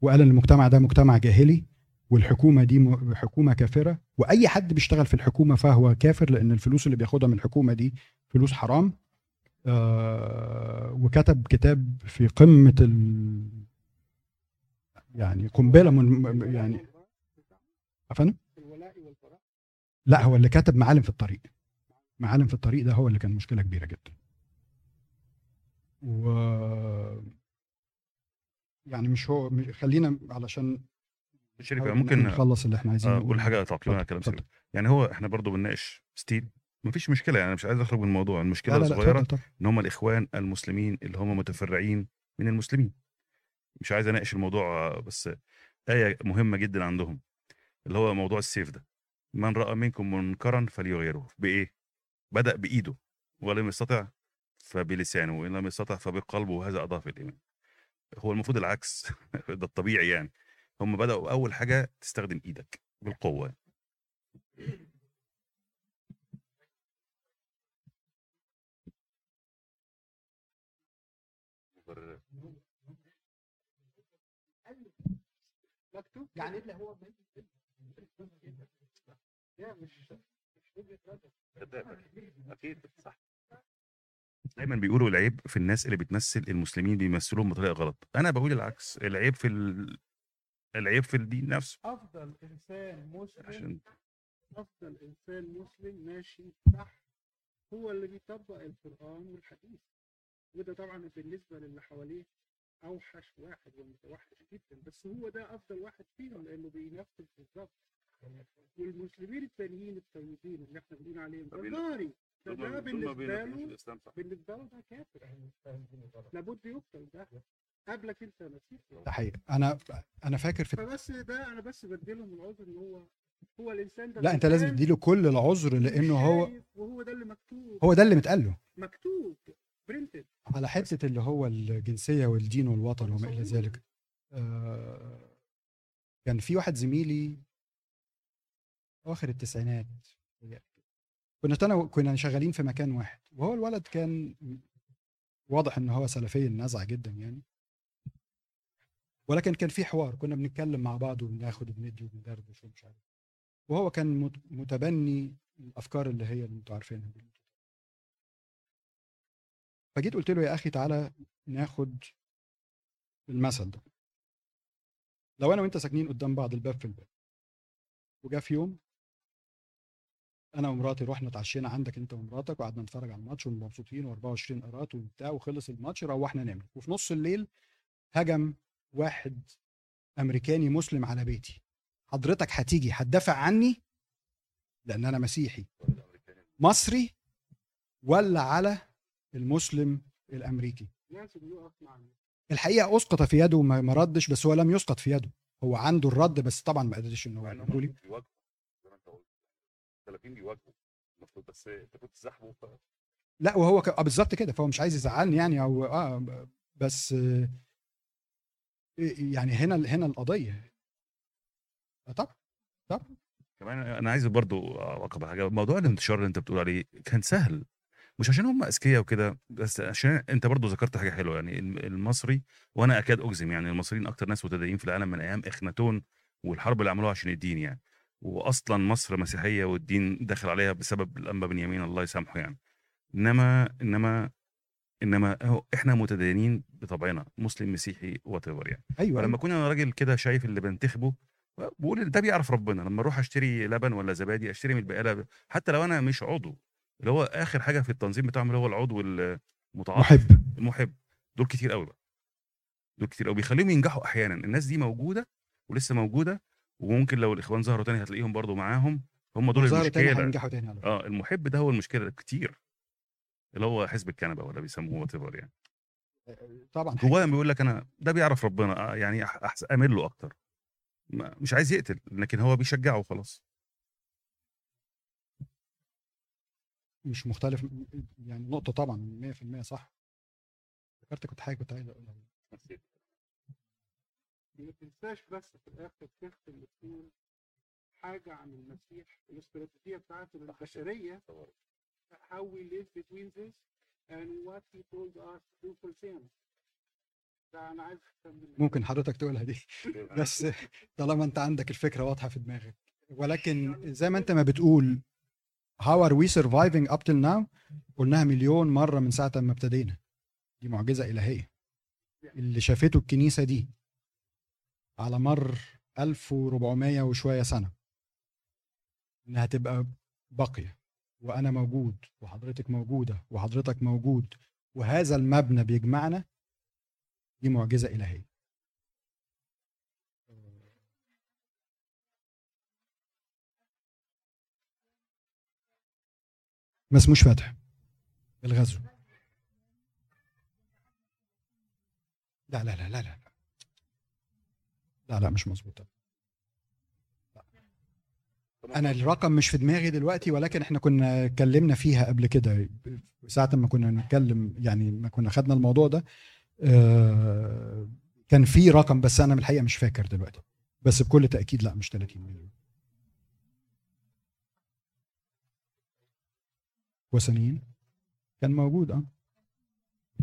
وقال ان المجتمع ده مجتمع جاهلي والحكومه دي حكومه كافره، واي حد بيشتغل في الحكومه فهو كافر لان الفلوس اللي بياخدها من الحكومه دي فلوس حرام. آه وكتب كتاب في قمه ال يعني قنبله من يعني عفوا لا هو اللي كتب معالم في الطريق. معالم في الطريق ده هو اللي كان مشكله كبيره جدا، و يعني مش هو خلينا علشان ممكن نخلص اللي احنا عايزينه. اقول حاجه تعقيبا على كلام سيد يعني، هو احنا برضو بنناقش ستيل مفيش مشكله يعني، انا مش عايز اخرج من الموضوع. المشكله الصغيره ان هم الاخوان المسلمين اللي هم متفرعين من المسلمين، مش عايز اناقش الموضوع، بس ايه مهمه جدا عندهم اللي هو موضوع السيف ده، من راى منكم منكرا فليغيره بايه؟ بدا بايده، ولم يستطع فبلسانه، وان لم يستطع فبقلبه، وهذا اضاف الايمان. هو المفروض العكس ده الطبيعي يعني. هم بدأوا أول حاجة تستخدم إيدك بالقوة. يعني اللي هو أكيد صح. دايما بيقولوا العيب في الناس اللي بتمثل المسلمين، بيمثلوهم بطريقة غلط. أنا بقول العكس، العيب في ال... العيب في الدين نفسه. افضل انسان مسلم عشان. افضل انسان مسلم ماشي صح هو اللي بيطبق القرآن والحديث، وده طبعا بالنسبه للي حواليه اوحش واحد ومتوحش جدا، بس هو ده افضل واحد فيهم لانه بينفذ بالظبط. والمسلمين التانيين الطيبين اللي احنا بنقول عليهم ضراري، ده بالنسبه له بالنسبه له ده كافر، لابد يقتل. ده قبلك انت نسيت ده حقيقة. انا انا فاكر في بس ده انا بس بديله من العذر ان هو هو الانسان ده. لا انت لازم تديله كل العذر لانه هو وهو ده اللي مكتوب، هو ده اللي متقال له، مكتوب برينتد على حته اللي هو الجنسيه والدين والوطن وما الى ذلك. آه كان في واحد زميلي اواخر التسعينات، كنا انا كنا شغالين في مكان واحد، وهو الولد كان واضح ان هو سلفي النزعه جدا يعني، ولكن كان في حوار كنا بنتكلم مع بعض وبناخد وبندي وبندردش ومش عارف، وهو كان متبني الافكار اللي هي اللي انتوا عارفينها. فجيت قلت له يا اخي تعالى ناخد المثل ده. لو انا وانت ساكنين قدام بعض الباب في الباب، وجا في يوم انا ومراتي رحنا اتعشينا عندك انت ومراتك وقعدنا نتفرج على الماتش ومبسوطين وأربعة وعشرين قرات وبتاع، وخلص الماتش روحنا نمنا، وفي نص الليل هجم واحد امريكاني مسلم على بيتي. حضرتك هتيجي هتدافع عني لان انا مسيحي مصري ولا على المسلم الامريكي؟ الحقيقه اسقط في يده وما ما ردش، بس هو لم يسقط في يده، هو عنده الرد بس طبعا ما قدرش ان هو يقول لي ثلاثين بيواجهوا المفروض، بس انت كنت سحبه. لا وهو ك... بالظبط كده، فهو مش عايز يزعلني يعني او اه بس آه... يعني هنا هنا القضيه. طبعا طبعا كمان انا عايز برضو اعقب حاجه، موضوع الانتشار اللي انت بتقول عليه كان سهل، مش عشان هم اذكياء وكده، بس عشان انت برضو ذكرت حاجه حلوه. يعني المصري، وانا اكاد اجزم يعني المصريين اكتر ناس متدينين في العالم من ايام اخناتون والحرب اللي عملوها عشان الدين يعني، واصلا مصر مسيحيه والدين دخل عليها بسبب الأنبا بنيامين الله يسامحه يعني. انما انما انما اهو احنا متدينين بطبعنا، مسلم مسيحي واتيفر يعني. أيوة. لما كنا راجل كده شايف اللي بنتخبه بقول ده بيعرف ربنا، لما اروح اشتري لبن ولا زبادي اشتري من البقاله حتى لو انا مش عضو، اللي هو اخر حاجه في التنظيم بتاعهم اللي هو العضو المتعاطف المحب المحب دول كتير قوي بقى، دول كتير قوي بيخليهم ينجحوا احيانا. الناس دي موجوده ولسه موجوده، وممكن لو الاخوان ظهروا تاني هتلاقيهم برضو معاهم، هم دول المشكله. اه المحب ده هو المشكله كتير، اللي هو حزب الكنبه ولا بيسموه واتيفر يعني. طبعا هو بيقول لك انا ده بيعرف ربنا يعني احسن اميل له اكتر، مش عايز يقتل لكن هو بيشجعه وخلاص. مش مختلف يعني نقطه طبعا مية في المية صح. فكرت كنت حاجه كنت عايز اقولها، ما تنساش بس في الاخر تختم بتقول حاجه عن المسيح، الاستراتيجيه بتاعته البشريه how we live between this and what he told us to do for him. ده انا عايز ممكن حضرتك تقولها دي بس طالما انت عندك الفكره واضحه في دماغك. ولكن زي ما انت ما بتقول how are we surviving up till now، قلناها مليون مره من ساعه ما ابتدينا. دي معجزه الهيه اللي شافته الكنيسه دي على مر ألف وأربعمية وشوية سنة، إنها تبقى باقية، وأنا موجود وحضرتك موجودة وحضرتك موجود وهذا المبنى بيجمعنا. دي معجزة إلهية. ما اسموش فتح الغزو. لا لا لا لا لا لا لا مش مظبوطه. انا الرقم مش في دماغي دلوقتي، ولكن احنا كنا اتكلمنا فيها قبل كده ساعه ما كنا نتكلم يعني ما كنا خدنا الموضوع ده. آه كان في رقم بس انا الحقيقه مش فاكر دلوقتي، بس بكل تاكيد لا مش ثلاثين مليون. وثنيين كان موجود. اه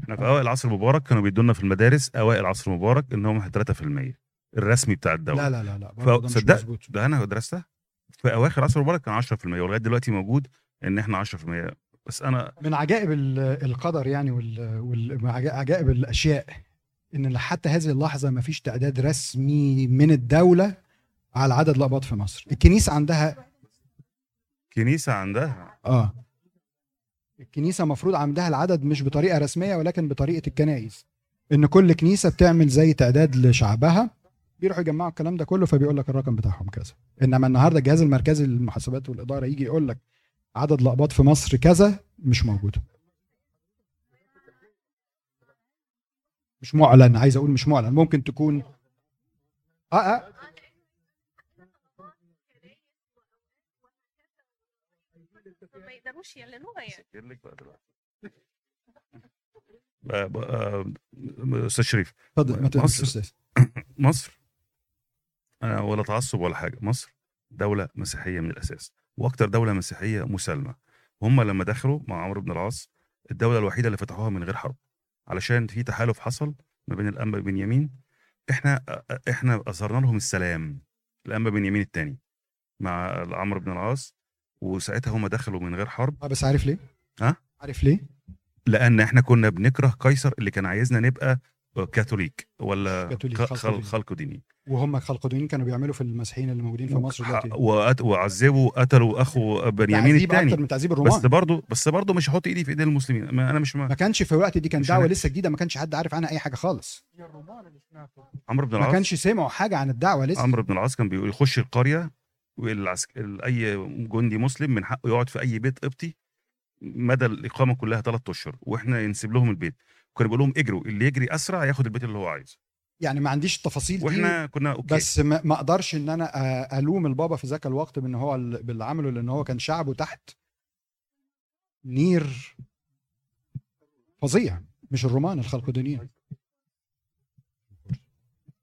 احنا في اوائل العصر المبارك كانوا بيدونا في المدارس اوائل العصر المبارك ان هم ثلاثة في المية الرسمي بتاع الدوله. لا لا لا لا صدق، ده انا درستها في اواخر عصر مبارك كان عشرة في المية ولغايه دلوقتي موجود ان احنا عشرة في المية بس. انا من عجائب القدر يعني والعجائب الاشياء ان حتى هذه اللحظه ما فيش تعداد رسمي من الدوله على عدد الأقباط في مصر. الكنيسه عندها كنيسه عندها اه الكنيسه مفروض عندها العدد مش بطريقه رسميه ولكن بطريقه الكنائس، ان كل كنيسه بتعمل زي تعداد لشعبها بيروحوا يجمعوا الكلام ده كله فبيقول لك الرقم بتاعهم كذا. انما النهارده الجهاز المركزي للمحاسبات والاداره يجي يقول لك عدد الاقباط في مصر كذا، مش موجوده، مش معلن. عايز اقول مش معلن، ممكن تكون اه اه ما يقدروش يعلنوها يعني. استاذ شريف اتفضل. ما تقلقش استاذ. مصر أنا ولا تعصب ولا حاجة، مصر دولة مسيحية من الأساس وأكتر دولة مسيحية مسالمة. وهم لما دخلوا مع عمرو بن العاص الدولة الوحيدة اللي فتحوها من غير حرب، علشان في تحالف حصل ما بين الأنبا بنيامين. إحنا إحنا أظهرنا لهم السلام، الأنبا بنيامين الثاني مع عمرو بن العاص، وساعتها هم دخلوا من غير حرب. بس عارف ليه؟ ها؟ عارف ليه؟ لأن إحنا كنا بنكره قيصر اللي كان عايزنا نبقى كاثوليك ولا كاثوليك خلق, خلق ديني. وهم خلق دينين كانوا بيعملوا في المسيحيين اللي موجودين في مصر دلوقتي، وعذبوا قتلوا اخو بنيامين الثاني بس برضه بس برضه مش هحط ايدي في ايد المسلمين. ما انا مش ما, ما كانش في الوقت دي، كان دعوه لسه جديده، ما كانش حد عارف عنها اي حاجه خالص. عمرو بن العاص ما كانش سمعوا حاجه عن الدعوه لسه. عمرو بن العاص كان بيقول يخش القريه والعسكري اي جندي مسلم من حقه يقعد في اي بيت قبطي مدى الاقامه كلها ثلاثة اشهر، واحنا ينسيب لهم البيت، كانوا بيقول لهم اجروا، اللي يجري اسرع ياخد البيت اللي هو عايزه. يعني ما عنديش التفاصيل دي واحنا كنا أوكي. بس ما اقدرش ان انا الوم البابا في ذاك الوقت بان هو اللي عمله، لان هو كان شعبه تحت نير فظيع، مش الرومان الخلق دينيين.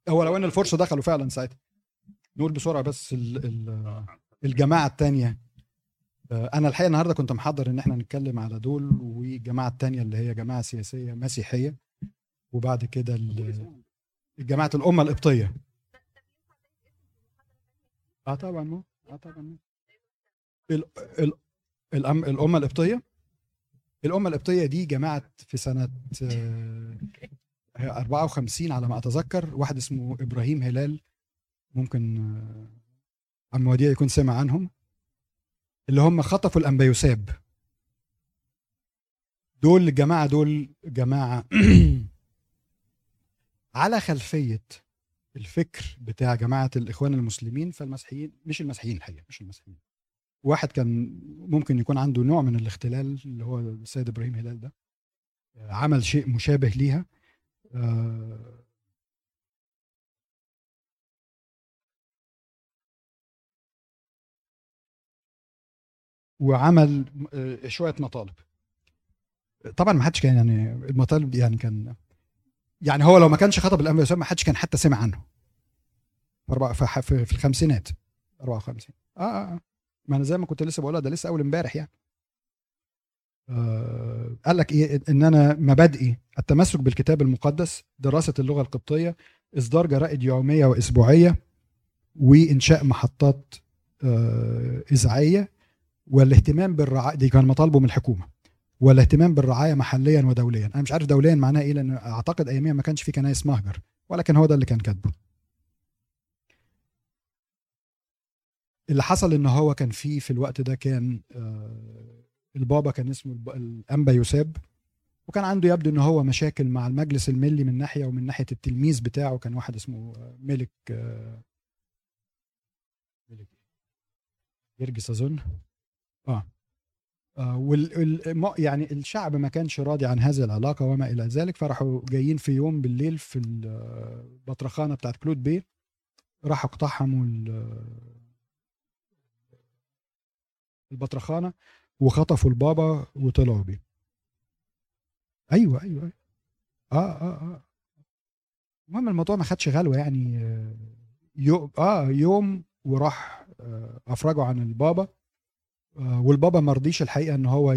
هو لو ان الفرصه دخلوا فعلا ساعتها. نقول بسرعه بس ال ال الجماعه الثانيه، انا الحقيقه النهارده كنت محضر ان احنا نتكلم على دول، والجماعه الثانيه اللي هي جماعه سياسيه مسيحيه، وبعد كده الجماعه الامه القبطيه. اه طبعا مو اه طبعا مو ال ال الأم الامه القبطيه الامه القبطيه دي جماعه في سنه أربعة وخمسين على ما اتذكر، واحد اسمه ابراهيم هلال، ممكن عم وديع يكون سمع عنهم، اللي هم خطفوا الأنبا يوساب. دول الجماعة دول جماعة على خلفية الفكر بتاع جماعة الإخوان المسلمين، فالمسيحيين مش المسيحيين الحقيقة مش المسيحيين. واحد كان ممكن يكون عنده نوع من الاختلال اللي هو السيد إبراهيم هلال ده، عمل شيء مشابه ليها. آه وعمل شويه مطالب، طبعا ما حدش كان يعني المطالب دي يعني كان يعني هو لو ما كانش خطب الأنبا يوساب ما حدش كان حتى سمع عنه. اربعه في الخمسينات أربعة وخمسين. اه اه ما انا زي ما كنت لسه بقولها، ده لسه اول امبارح يعني. آه قال لك ايه ان انا مبادئي التمسك بالكتاب المقدس، دراسه اللغه القبطيه، اصدار جرائد يوميه واسبوعيه، وانشاء محطات آه اذاعيه، والاهتمام بالرعايه. دي كان مطالبه من الحكومه، والاهتمام بالرعايه محليا ودوليا. انا مش عارف دوليا معناه ايه، لان اعتقد اياميا ما كانش في كنايس مهجر، ولكن هو ده اللي كان كاتبه. اللي حصل ان هو كان في في الوقت ده كان البابا كان اسمه الأنبا يوساب، وكان عنده يبدو ان هو مشاكل مع المجلس الملي من ناحيه، ومن ناحيه التلميذ بتاعه كان واحد اسمه ملك ملك جيرجي سازون. اه, آه وال يعني الشعب ما كانش راضي عن هذه العلاقه وما الى ذلك، فراحوا جايين في يوم بالليل في البطرخانه بتاعت كلود بي، راحوا اقتحموا البطرخانه وخطفوا البابا وطلعوا بيه. ايوه ايوه, أيوة. اه اه اه المهم الموضوع ما خدش غلوه يعني. يو اه يوم وراح آه افرجوا عن البابا، والبابا مرضيش الحقيقه ان هو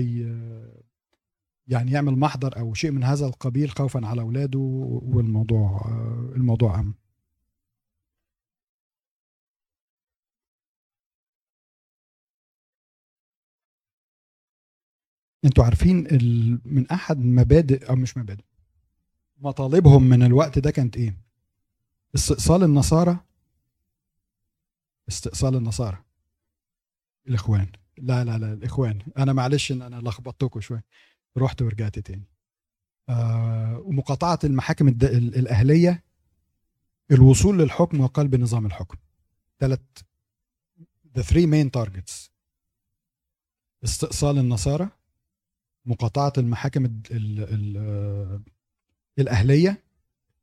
يعني يعمل محضر او شيء من هذا القبيل خوفا على اولاده، والموضوع الموضوع أم. انتوا عارفين من احد مبادئ او مش مبادئ مطالبهم من الوقت ده كانت ايه؟ استئصال النصارى استئصال النصارى الاخوان. لا لا لا الاخوان، انا معلش ان انا لخبطتكم شويه، رحت ورجعت تاني. آه ومقاطعه المحاكم الاهليه، الوصول للحكم وقلب نظام الحكم. ثلاث the three main targets: استئصال النصارى، مقاطعه المحاكم ال ال ال الاهليه.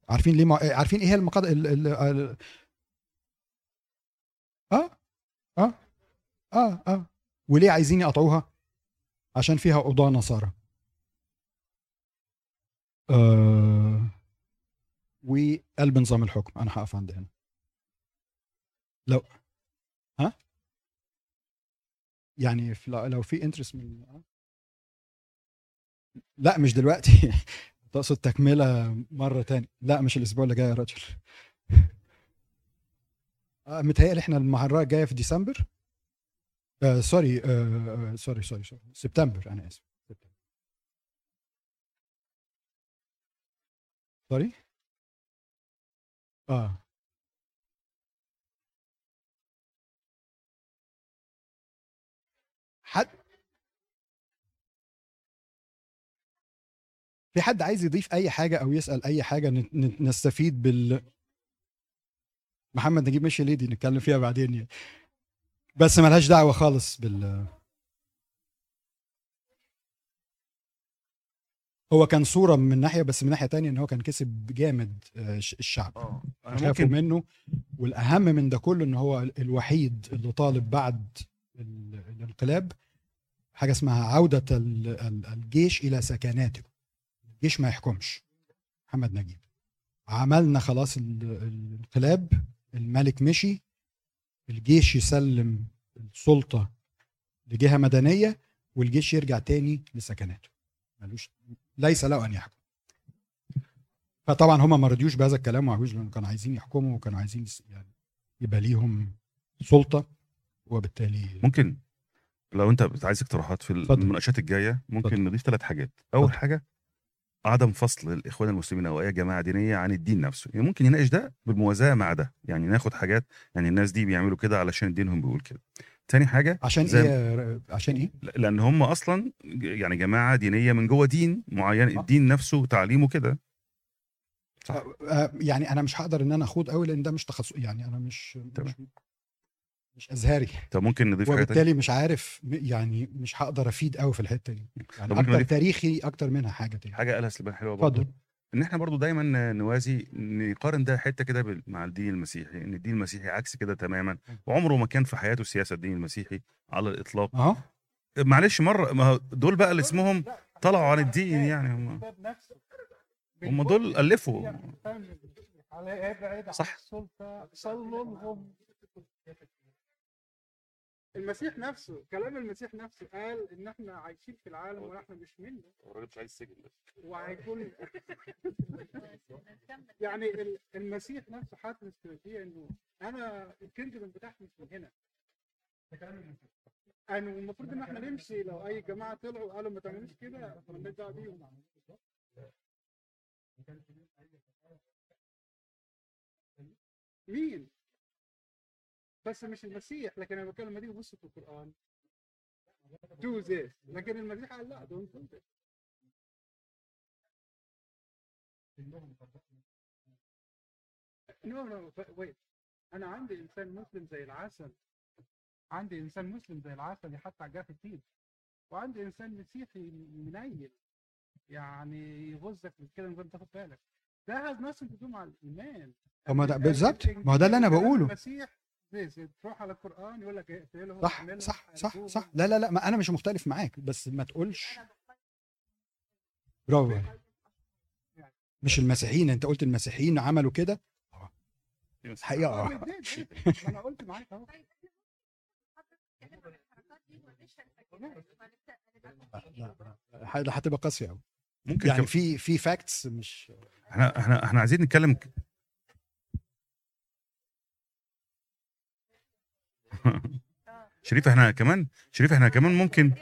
عارفين ليه؟ عارفين ايه هي المقاطعه؟ اه اه اه اه وليه عايزين يقطعوها؟ عشان فيها قضاة نصارى. آه وقلب نظام الحكم. انا هقف عند هنا. لو ها يعني لو في انترست من لا مش دلوقتي تقصد تكمله مره تاني؟ لا مش الاسبوع اللي جاي يا راجل. آه متهيألي احنا المهرجان الجايه في ديسمبر. آه، سوري آه، سوري سوري سوري سبتمبر، انا اسف سوري اه حد في حد عايز يضيف اي حاجه او يسال اي حاجه ن- ن- نستفيد بال محمد نجيب ماشي ليه دي نتكلم فيها بعدين يعني، بس ملهاش دعوه خالص بال هو كان صوره من ناحيه، بس من ناحيه تانية ان هو كان كسب جامد آه، ش- الشعب اه انا خافوا ممكن منه، والاهم من ده كله ان هو الوحيد اللي طالب بعد ال- الانقلاب حاجه اسمها عوده ال- ال- الجيش الى سكناته. الجيش ما يحكمش. محمد نجيب عملنا خلاص ال- الانقلاب، الملك مشي، الجيش يسلم السلطه لجهه مدنيه والجيش يرجع تاني لسكناته، ملوش ليس له ان يحكم. فطبعا هم ما رضيوش بهذا الكلام، وعوج لان كانوا عايزين يحكموا وكانوا عايزين يس- يعني يبقى ليهم سلطه، وبالتالي ممكن لو انت عايز اقتراحات في اتفضل. المناقشات الجايه ممكن اتفضل. نضيف ثلاث حاجات. اول اتفضل. حاجه عدم فصل الاخوان المسلمين او اي جماعه دينيه عن الدين نفسه، يعني ممكن يناقش ده بالموازاه مع ده، يعني ناخد حاجات يعني الناس دي بيعملوا كده علشان دينهم بيقول كده. تاني حاجه عشان زي ايه يا ر- عشان ايه ل- لان هم اصلا ج- يعني جماعه دينيه من جوه دين معين، آه. الدين نفسه وتعليمه كده. صح. آه، آه، يعني انا مش هقدر ان انا اخوض قوي لان ده مش تخصص، يعني انا مش تمام. مش مش ازهري، طب ممكن نضيف حاجه تانية. وبالتالي مش عارف م- يعني مش هقدر افيد قوي في الحته دي، يعني طب ممكن اكتر نضيف تاريخي اكتر منها حاجه تاني. حاجه قالها سليمان حلوه برضه، اتفضل. ان احنا برضو دايما نوازي نقارن ده حته كده بال- مع الدين المسيحي، ان الدين المسيحي عكس كده تماما، وعمره ما كان في حياته سياسه الدين المسيحي على الاطلاق. اهو معلش مره ما هو دول بقى اللي اسمهم طلعوا عن الدين، يعني هم هم دول الفوا. صح. المسيح نفسه، كلام المسيح نفسه قال ان احنا عايشين في العالم واحنا مش منه، الراجل مش عايز سجن بس. وهيكون يعني ال- المسيح نفسه حاطط استراتيجيه انه انا الكينجدم بتاعي مش من هنا، ده كلام المسيح. يعني المفروض ان احنا نمشي لو اي جماعه طلعوا قالوا ما تعملوش كده مالناش دعوه بيهم. مين بس مش المسيح، لكن انا بتكلم دي بص في القران do this، لكن المسيح قال لا don't do this. no no but wait، انا عندي انسان مسلم زي العسل، عندي انسان مسلم زي العسل يحط عجاه في الدين، وعندي انسان مسيحي منيل يعني يغزك من كده من غير ما تاخد بالك. ده has nothing to do مع الايمان. طب ما ده بالظبط، ما هو ده اللي انا بقوله. المسيح this، تروح على القران يقول لك اقتلهم صح اعملهم صح صح حاربوهم. صح لا لا لا ما انا مش مختلف معاك، بس ما تقولش برافو عليك. مش المسيحيين، انت قلت المسيحيين عملوا كده حقيقه. اه آه. رديت رديت. ما انا قلت معاك اهو. لا، لا، لا، هتبقى قاسيه قوي ممكن يعني. كم... في في فاكتس مش احنا احنا احنا عايزين نتكلم ك- شريف احنا كمان شريف احنا كمان ممكن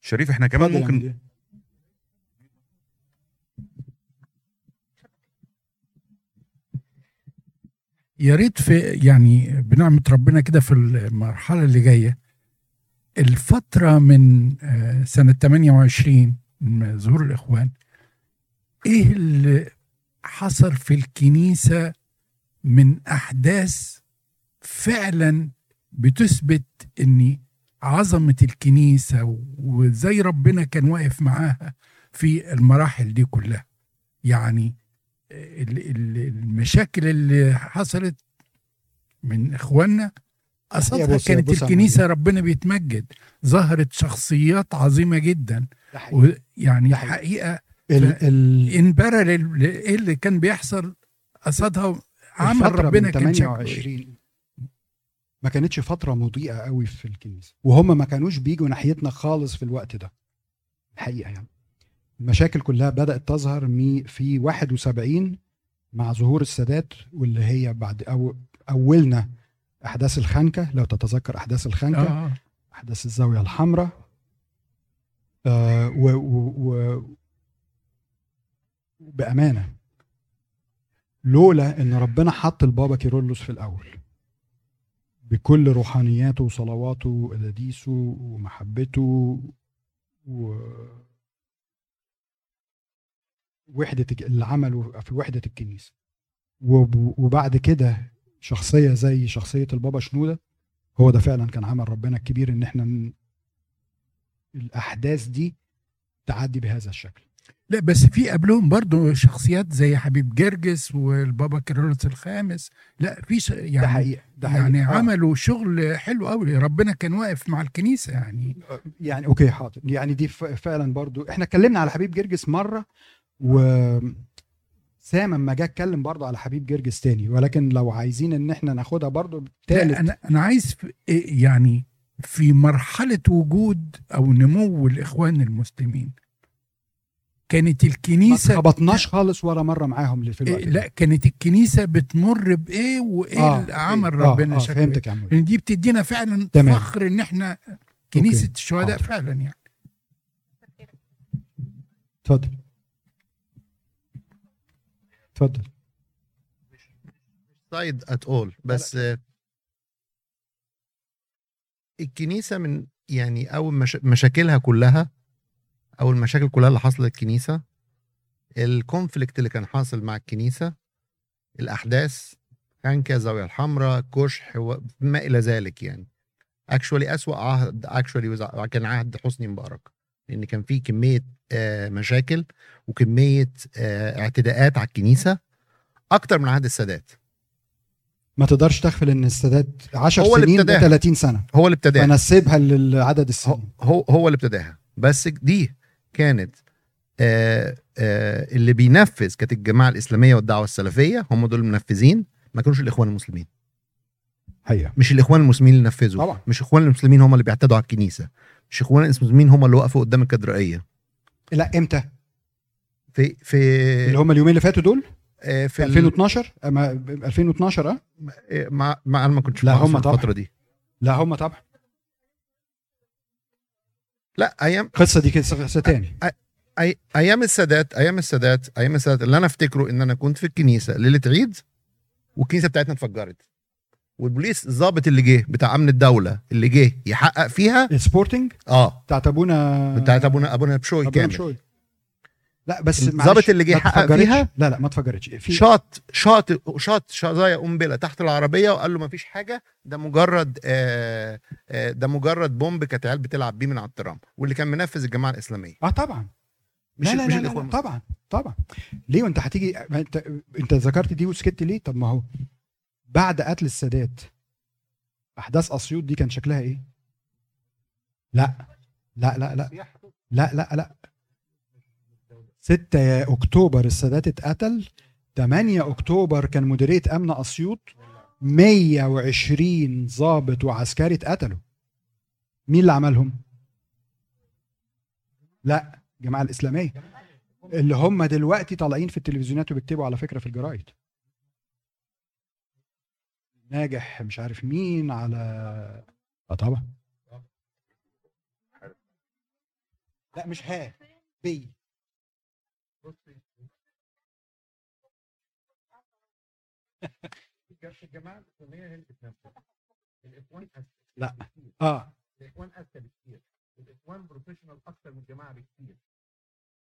شريف احنا كمان اتفضل يا ممكن مدير. يا ريت في يعني بنعمة ربنا كده في المرحلة اللي جاية، الفترة من آه، سنة ثمانية وعشرين من ظهور الإخوان، إيه اللي حصل في الكنيسة من أحداث فعلا بتثبت أن عظمة الكنيسة وزي ربنا كان واقف معاها في المراحل دي كلها؟ يعني ال- ال- المشاكل اللي حصلت من اخواننا يا اصلها بص يا كانت بص يا عم الكنيسه مدير. ربنا بيتمجد، ظهرت شخصيات عظيمه جدا، ده حقيقي ويعني ده حقيقي. حقيقه ال ال انبرى لل- لل- ايه اللي كان بيحصل قصادها، عمل الفترة من ربنا كان شكله ايه. ثمانية وعشرين ما كانتش فترة مضيئة قوي في الكنيسة، وهم ما كانوش بيجوا ناحيتنا خالص في الوقت ده الحقيقة. يعني المشاكل كلها بدأت تظهر مي- في واحد وسبعين مع ظهور السادات، واللي هي بعد أو أولنا أحداث الخنكة، لو تتذكر أحداث الخنكة، اه أحداث الزاوية الحمراء، آه و- و- و- وبأمانة لولا ان ربنا حط البابا كيرلس في الاول بكل روحانياته وصلواته وقداسه ومحبته ووحدة اللي عمله في وحدة الكنيسة، وبعد كده شخصية زي شخصية البابا شنودة، هو ده فعلا كان عمل ربنا الكبير ان احنا الاحداث دي تعدي بهذا الشكل. لا بس في قبلهم برضو شخصيات زي حبيب جرجس والبابا كيرلس الخامس، لا في ش... يعني ده حقيقة. ده حقيقة. يعني عملوا شغل حلو قوي، ربنا كان واقف مع الكنيسة يعني. يعني اوكي حاضر، يعني دي فعلا برضو احنا اتكلمنا على حبيب جرجس مرة، وسام ما جاء اتكلم برضو على حبيب جرجس تاني، ولكن لو عايزين ان احنا ناخدها برضو تالت. انا انا عايز يعني في مرحلة وجود او نمو الاخوان المسلمين كانت الكنيسة ما خبطناش خالص ولا مرة معاهم في الوقت. لا كانت الكنيسة بتمر بإيه وإيه آه عمل إيه ربنا آه شكله آه إيه. دي بتدينا فعلا تمام. فخر إن إحنا كنيسة الشهداء آه. فعلا يعني. تفضل تفضل سايد at all. بس آه الكنيسة من يعني أول مش... مشاكلها كلها أو المشاكل كلها اللي حصلت الكنيسة، الكونفليكت اللي كان حاصل مع الكنيسة، الأحداث كان كزاوية الحمراء كشح وما إلى ذلك يعني. أكشولي أسوأ عهد أكشولي كان عهد حسني مبارك، لأن كان فيه كمية مشاكل وكمية اعتداءات على الكنيسة أكتر من عهد السادات. ما تقدرش تغفل ان السادات عشر سنين وثلاثين سنة هو اللي ابتداها، فنسيبها للعدد السنين هو, هو اللي ابتداها. بس دي كانت آآ آآ اللي بينفذ كانت الجماعة الإسلامية والدعوة السلفية، هم دول المنفذين، ما كانوش الإخوان المسلمين. هي مش الإخوان المسلمين اللي نفذوا طبعا. مش إخوان المسلمين هم اللي بيعتدوا على الكنيسة، مش إخوان المسلمين هم اللي وقفوا قدام الكدرائية. لا إمتى؟ في في اللي هم اليومين اللي فاتوا دول في ألفين واثناشر أما ألفين واثناشر أه مع مع أنا ما كنتش لا هم الفترة دي لا هم طبعا لا ايام قصه دي قصه تاني. ايام السادات ايام السادات ايام السادات اللي انا افتكره ان انا كنت في الكنيسه ليله عيد والكنيسه بتاعتنا اتفجرت، والبوليس الضابط اللي جه بتاع امن الدوله اللي جه يحقق فيها السبورتنج اه بتاع ابونا بتاع ابونا ابونا بشوي كامل. لا بس الضابط اللي جه يحقق فيها لا لا ما اتفجرتش، شاط شاط شاط شظايا قنبله تحت العربيه وقال له ما فيش حاجه، ده مجرد آآ آآ ده مجرد بومب كانت عيال بتلعب بيه من على الترام، واللي كان منفذ الجماعه الاسلاميه اه طبعا. مش لا لا مش لا لا لا طبعا طبعا. ليه وانت هتيجي انت انت ذكرت دي وسكت ليه؟ طب ما هو بعد قتل السادات احداث اسيوط دي كان شكلها ايه؟ لا لا لا لا لا لا, لا. ستة أكتوبر السادات اتقتل، ثمانية أكتوبر كان مديرية أمن أسيوط مية وعشرين ضابط وعسكري اتقتلوا. مين اللي عملهم؟ لا الجماعة الإسلامية اللي هم دلوقتي طالعين في التلفزيونات وبيكتبوا على فكرة في الجرايد ناجح مش عارف مين على اه طبعا لا مش ها بي لا اه الاخوان اكتر بكتير، الاخوان بروفيشنال اكتر من الجماعه بكتير،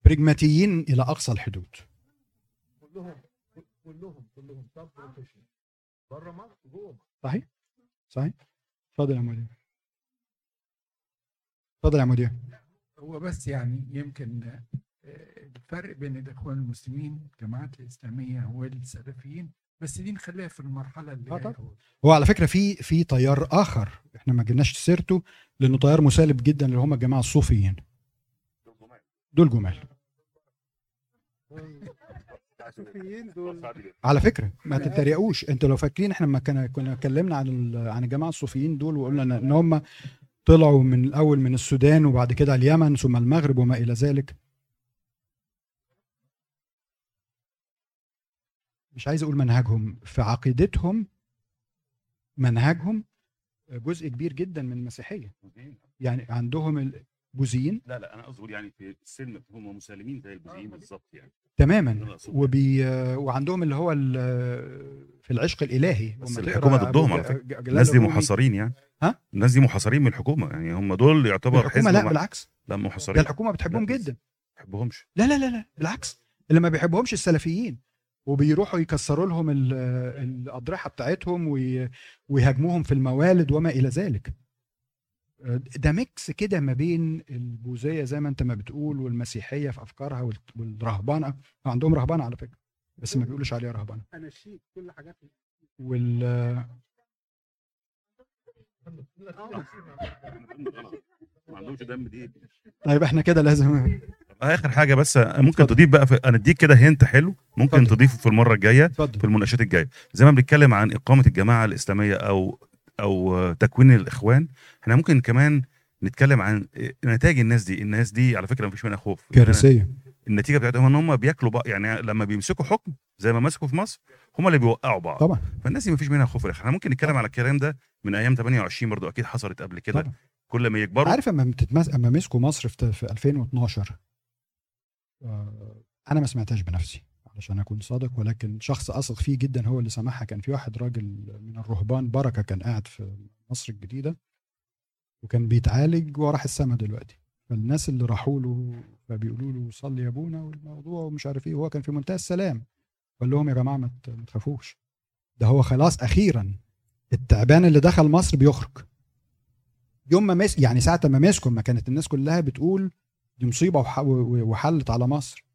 برجماتيين الى اقصى الحدود كلهم كلهم كلهم طب بروفيشنال بره مصر جوه. صحيح صحيح. اتفضل يا مدير اتفضل يا مدير. هو بس يعني يمكن الفرق بين الاخوان المسلمين الجماعات الاسلاميه والسلفيين، بس دي نخليها في المرحله اللي هي هو على فكره في في تيار اخر احنا ما جبناش سيرته لانه تيار مسالب جدا اللي هم الجماعه الصوفيين دول جمال دول جمال الصوفيين دول على فكره ما تتريقوش انتوا لو فاكرين احنا لما كنا اتكلمنا عن عن الجماعه الصوفيين دول وقلنا ان هم طلعوا من الاول من السودان وبعد كده اليمن ثم المغرب وما الى ذلك. مش عايز اقول منهجهم، في عقيدتهم منهجهم جزء كبير جدا من المسيحيه يعني عندهم البوذيين. لا لا انا اقصد يعني في السلم هم مسالمين زي البوذيين بالظبط يعني تماما، وبي... وعندهم اللي هو ال... في العشق الالهي. بس الحكومه ضدهم على فكره، الناس دي محاصرين يعني. ها؟ الناس دي محاصرين من الحكومه يعني، هم دول يعتبر حزب. لا بالعكس، لا محاصرين، ده الحكومه بتحبهم جدا. ما بتحبهمش، لا لا لا لا بالعكس، اللي ما بيحبهمش السلفيين، وبيروحوا يكسروا لهم الاضرحه بتاعتهم ويهاجموهم في الموالد وما الى ذلك. ده ميكس كده ما بين البوذيه زي ما انت ما بتقول والمسيحيه في افكارها والرهبانه، عندهم رهبانه على فكره بس ما بيقولوش عليها رهبانه، انا شيء كل حاجات وال ما عندهمش دم دي. طيب احنا كده لازم اخر حاجه بس ممكن تضيف بقى في... انا اديك كده هنت حلو ممكن فضل. تضيفه في المره الجايه فضل. في المناقشات الجايه زي ما بنتكلم عن اقامه الجماعه الاسلاميه او او تكوين الاخوان، احنا ممكن كمان نتكلم عن نتائج الناس دي. الناس دي على فكره مفيش منها خوف، كارثيه. النتيجه بتاعتهم ان هم بياكلوا بقى يعني، لما بيمسكوا حكم زي ما مسكوا في مصر هم اللي بيوقعوا بعض طبعا. فالناس دي مفيش منها خوف. احنا ممكن نتكلم طبعا. على الكلام ده من ايام ثمانية وعشرين برضو، اكيد حصلت قبل كده طبعا. كل ما يكبروا عارف، اما بتتمسك اما مسكوا مصر في ألفين واثناشر انا ما سمعتهاش بنفسي علشان اكون صادق، ولكن شخص اثق فيه جدا هو اللي سمعها. كان في واحد راجل من الرهبان بركه كان قاعد في مصر الجديده وكان بيتعالج وراح السما دلوقتي، فالناس اللي راحوا له فبيقولوا له صلي يا ابونا والموضوع ومش عارف ايه، وهو كان في منتهى السلام. قال لهم يا جماعه ما تخافوش، ده هو خلاص اخيرا التعبان اللي دخل مصر بيخرج. يوم ما مس... يعني ساعه ما مسكوا ما كانت الناس كلها بتقول دي مصيبه وح... وحلت على مصر،